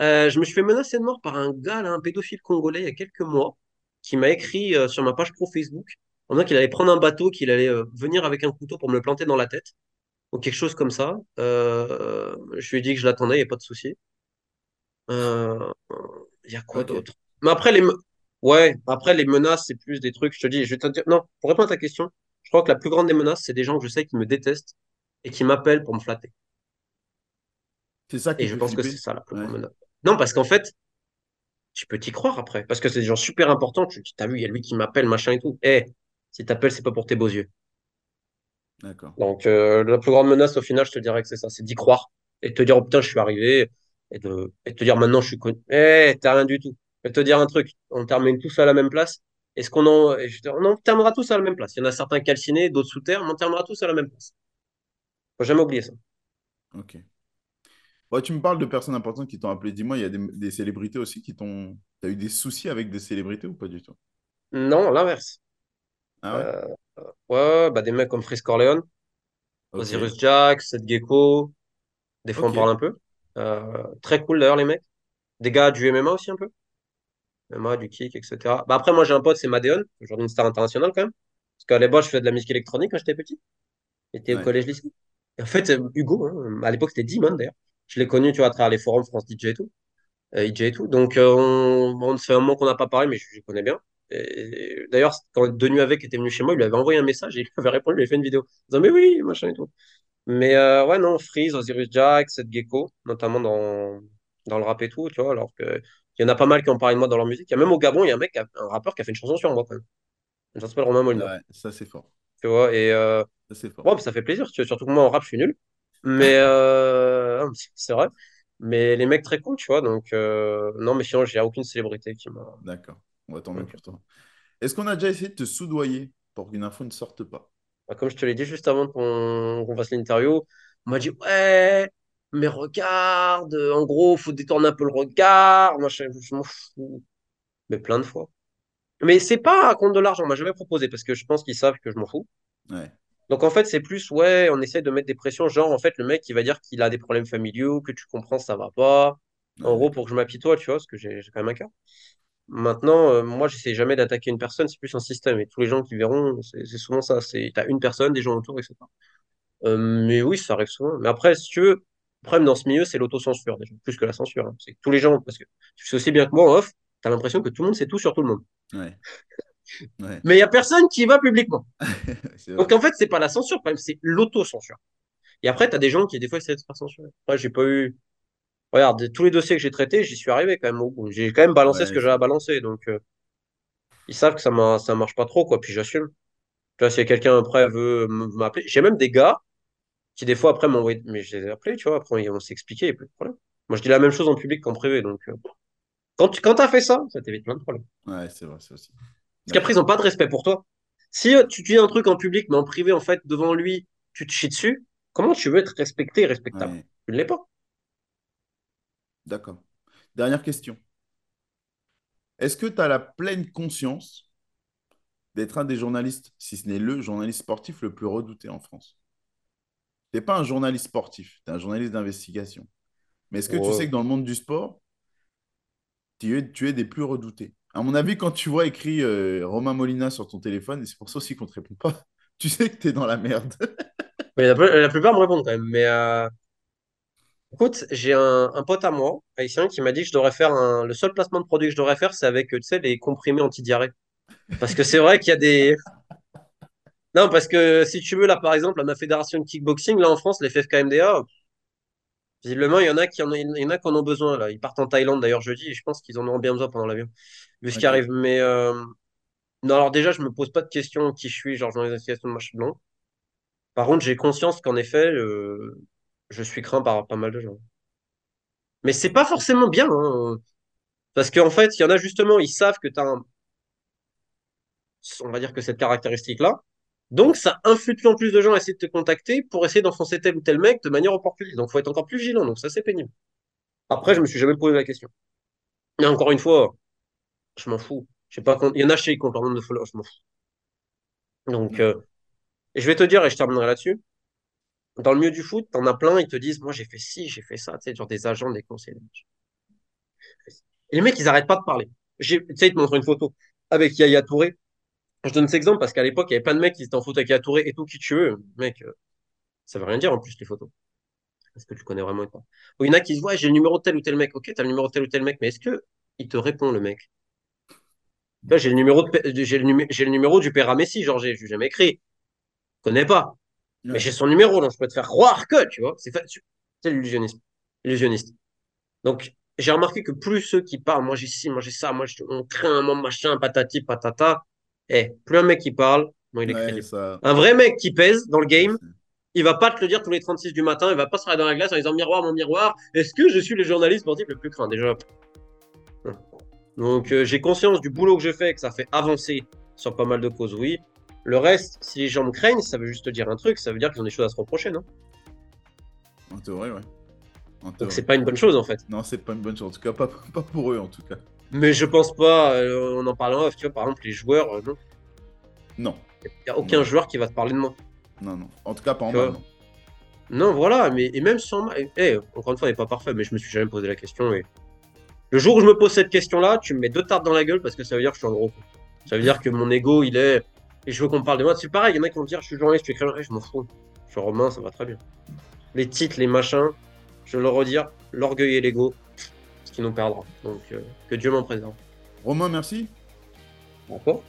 Je me suis fait menacer de mort par un gars, là, un pédophile congolais, il y a quelques mois, qui m'a écrit sur ma page pro Facebook en disant qu'il allait prendre un bateau, qu'il allait venir avec un couteau pour me le planter dans la tête. Ou quelque chose comme ça. Je lui ai dit que je l'attendais, il n'y a pas de souci. Il y a quoi d'autre? Mais après, les menaces, c'est plus des trucs, je te dis. Non, pour répondre à ta question, je crois que la plus grande des menaces, c'est des gens que je sais qui me détestent et qui m'appellent pour me flatter. C'est ça que et je pense flipper. Que c'est ça la plus grande menace. Non, parce qu'en fait, tu peux t'y croire après. Parce que c'est des gens super importants. Tu te dis, t'as vu, il y a lui qui m'appelle, machin et tout. Eh, si t'appelles, c'est pas pour tes beaux yeux. D'accord. Donc, la plus grande menace, au final, je te dirais que c'est ça, c'est d'y croire et de te dire, oh putain, je suis arrivé, et de te dire, maintenant, je suis connu. Eh, t'as rien du tout. Je vais te dire un truc, on termine tous à la même place. Est-ce qu'on en. Et je te... On terminera tous à la même place. Il y en a certains calcinés, d'autres sous terre, mais on terminera tous à la même place. Faut jamais oublier ça. Ok. Ouais, tu me parles de personnes importantes qui t'ont appelé. Dis-moi, il y a des célébrités aussi qui t'ont. T'as eu des soucis avec des célébrités ou pas du tout? Non, l'inverse. Ah ouais? Ouais, bah des mecs comme Freeze Corleone, okay. Osiris Jack, Seth Gecko, des fois okay. On parle un peu. Très cool d'ailleurs les mecs. Des gars du MMA aussi un peu. MMA, du kick, etc. Bah après moi j'ai un pote, c'est Madeon, aujourd'hui une star internationale quand même. Parce qu'à l'époque je faisais de la musique électronique quand j'étais petit. J'étais au collège lycée. Et en fait Hugo, hein, à l'époque c'était Dimon d'ailleurs. Je l'ai connu tu vois, à travers les forums France DJ et tout. Donc on se fait un moment qu'on n'a pas parlé mais je connais bien. Et d'ailleurs, quand De Nuit Avec était venu chez moi, il lui avait envoyé un message et il lui avait répondu, il lui avait fait une vidéo. Il disait, mais oui, machin et tout. Mais ouais, non, Freeze, Osiris Jack, Seth Gecko, notamment dans le rap et tout, tu vois, alors qu'il y en a pas mal qui ont parlé de moi dans leur musique. Il y a même au Gabon, il y a un rappeur qui a fait une chanson sur moi, quand même. Ça s'appelle Romain Molina. Ouais, ça c'est fort. Tu vois, et ça, c'est fort. Ouais, ça fait plaisir, surtout que moi en rap, je suis nul. Mais c'est vrai. Mais les mecs très cool, tu vois, donc non, mais sinon, j'ai aucune célébrité qui m'a. D'accord. On va tomber pour toi. Est-ce qu'on a déjà essayé de te soudoyer pour qu'une info ne sorte pas? Comme je te l'ai dit juste avant qu'on fasse l'interview, on m'a dit ouais, mais regarde, en gros, faut détourner un peu le regard. Moi, je m'en fous. Mais plein de fois. Mais c'est pas à compte de l'argent, on m'a jamais proposé parce que je pense qu'ils savent que je m'en fous. Ouais. Donc en fait, c'est plus ouais, on essaie de mettre des pressions, genre en fait, le mec il va dire qu'il a des problèmes familiaux, que tu comprends, ça va pas. Ouais. En gros, pour que je m'apitoie, tu vois, parce que j'ai quand même un cœur. Maintenant, moi, j'essaie jamais d'attaquer une personne, c'est plus un système. Et tous les gens qui verront, c'est souvent ça. T'as une personne, des gens autour, etc. Mais oui, ça arrive souvent. Mais après, si tu veux, le problème dans ce milieu, c'est l'autocensure, déjà, plus que la censure. Hein. C'est que tous les gens, parce que tu sais aussi bien que moi, en off, t'as l'impression que tout le monde sait tout sur tout le monde. Ouais. Ouais. Mais il n'y a personne qui y va publiquement. Donc en fait, c'est pas la censure, le problème, c'est l'autocensure. Et après, t'as des gens qui, des fois, essaient de se faire censurer. Après, j'ai pas eu. Regarde, tous les dossiers que j'ai traités, j'y suis arrivé quand même au bout. J'ai quand même balancé ce que j'avais à balancer. Donc, ils savent que ça marche pas trop, quoi. Puis j'assume. Tu vois, si quelqu'un après veut m'appeler. J'ai même des gars qui, des fois, après m'envoient. Mais je les ai appelés, tu vois. Après, on s'est expliqué, il n'y a plus de problème. Moi, je dis la même chose en public qu'en privé. Donc, quand t'as fait ça, ça t'évite plein de problèmes. Ouais, c'est vrai, c'est aussi. Parce qu'après, ils n'ont pas de respect pour toi. Si tu dis un truc en public, mais en privé, en fait, devant lui, tu te chies dessus, comment tu veux être respecté et respectable? Ouais. Tu ne l'es pas. D'accord. Dernière question. Est-ce que tu as la pleine conscience d'être un des journalistes, si ce n'est le journaliste sportif le plus redouté en France? Tu n'es pas un journaliste sportif, tu es un journaliste d'investigation. Mais est-ce que tu sais que dans le monde du sport, tu es des plus redoutés? À mon avis, quand tu vois écrit Romain Molina sur ton téléphone, et c'est pour ça aussi qu'on ne te répond pas, tu sais que tu es dans la merde. Mais la plupart me répondent quand même. Mais écoute, j'ai un pote à moi, haïtien, qui m'a dit que je devrais faire le seul placement de produit que je devrais faire, c'est avec, tu sais, les comprimés anti-diarrhée. Parce que c'est vrai qu'il y a des... Non, parce que si tu veux, là, par exemple, à ma fédération de kickboxing, là, en France, les FFKMDA, visiblement, il y en a qui en ont besoin, là. Ils partent en Thaïlande, d'ailleurs, jeudi, et je pense qu'ils en auront bien besoin pendant l'avion, vu ce qui arrive. Mais non, alors déjà, je me pose pas de questions qui je suis, genre, dans les associations de machin, non. Par contre, j'ai conscience qu'en effet, je suis craint par pas mal de gens. Mais c'est pas forcément bien, hein. Parce qu'en fait, il y en a justement, ils savent que t'as on va dire que cette caractéristique-là. Donc, ça influe en plus de gens à essayer de te contacter pour essayer d'enfoncer tel ou tel mec de manière opportuniste. Donc, faut être encore plus vigilant. Donc, ça, c'est pénible. Après, je me suis jamais posé la question. Et encore une fois, je m'en fous. Je sais pas, il y en a chez qui comptent leur nombre de followers, je m'en fous. Donc, et je vais te dire, et je terminerai là-dessus. Dans le milieu du foot, t'en as plein, ils te disent, moi, j'ai fait ci, j'ai fait ça, tu sais, genre des agents, des conseillers. Et les mecs, ils arrêtent pas de parler. Tu sais, ils te montrent une photo avec Yaya Touré. Je donne cet exemple parce qu'à l'époque, il y avait plein de mecs qui étaient en photo avec Yaya Touré et tout, qui tu veux. Mec, ça veut rien dire en plus, les photos. Est-ce que tu connais vraiment ou pas? Ou il y en a qui se disent, ouais, j'ai le numéro de tel ou tel mec. Ok, t'as le numéro de tel ou tel mec, mais est-ce que il te répond, le mec? Là, j'ai le numéro j'ai le numéro du père à Messi, genre, j'ai jamais écrit. Je connais pas. Ouais. Mais j'ai son numéro, donc je peux te faire croire que, tu vois. C'est l'illusionniste. Donc, j'ai remarqué que plus ceux qui parlent, moi j'ai ci, moi j'ai ça, on craint, moi machin, patati, patata. Plus un mec qui parle, bon, il est crédible. Ça... Un vrai mec qui pèse dans le game, il va pas te le dire tous les 36 du matin, il va pas se regarder dans la glace en disant miroir, mon miroir, est-ce que je suis le journaliste sportif le plus craint déjà? Donc j'ai conscience du boulot que je fais, que ça fait avancer sur pas mal de causes, oui. Le reste, si les gens me craignent, ça veut juste te dire un truc, ça veut dire qu'ils ont des choses à se reprocher, non? En théorie, ouais. Donc c'est pas une bonne chose en fait. Non, c'est pas une bonne chose, en tout cas pas pour eux en tout cas. Mais je pense pas, on en parle en off, tu vois, par exemple, les joueurs, non. Non. Il n'y a aucun joueur qui va te parler de moi. Non, non. En tout cas, pas en mal, non. Non, voilà, mais et même sans mal. Encore une fois, on n'est pas parfait, mais je me suis jamais posé la question. Et... Le jour où je me pose cette question-là, tu me mets deux tartes dans la gueule parce que ça veut dire que je suis un gros con. Ça veut dire que mon ego, il est. Et je veux qu'on me parle de moi. C'est pareil, il y en a qui vont me dire, je suis journaliste, je suis écrivain, je m'en fous. Je suis Romain, ça va très bien. Les titres, les machins, je vais le redire, l'orgueil et l'ego. Qui nous perdra. Donc, que Dieu m'en préserve. Romain, merci. Pourquoi?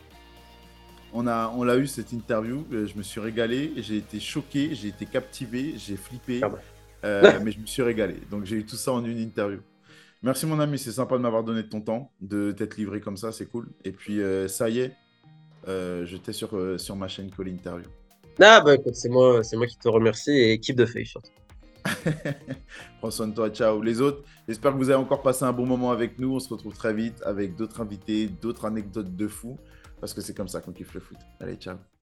On l'a eu cette interview, je me suis régalé, j'ai été choqué, j'ai été captivé, j'ai flippé, mais je me suis régalé. Donc j'ai eu tout ça en une interview. Merci mon ami, c'est sympa de m'avoir donné de ton temps, de t'être livré comme ça, c'est cool. Et puis ça y est, j'étais sur ma chaîne Colinterview. Ah bah écoute, c'est moi qui te remercie et équipe de feuilles surtout. Prends soin de toi, ciao les autres, j'espère que vous avez encore passé un bon moment avec nous, on se retrouve très vite avec d'autres invités, d'autres anecdotes de fous, parce que c'est comme ça qu'on kiffe le foot, allez ciao.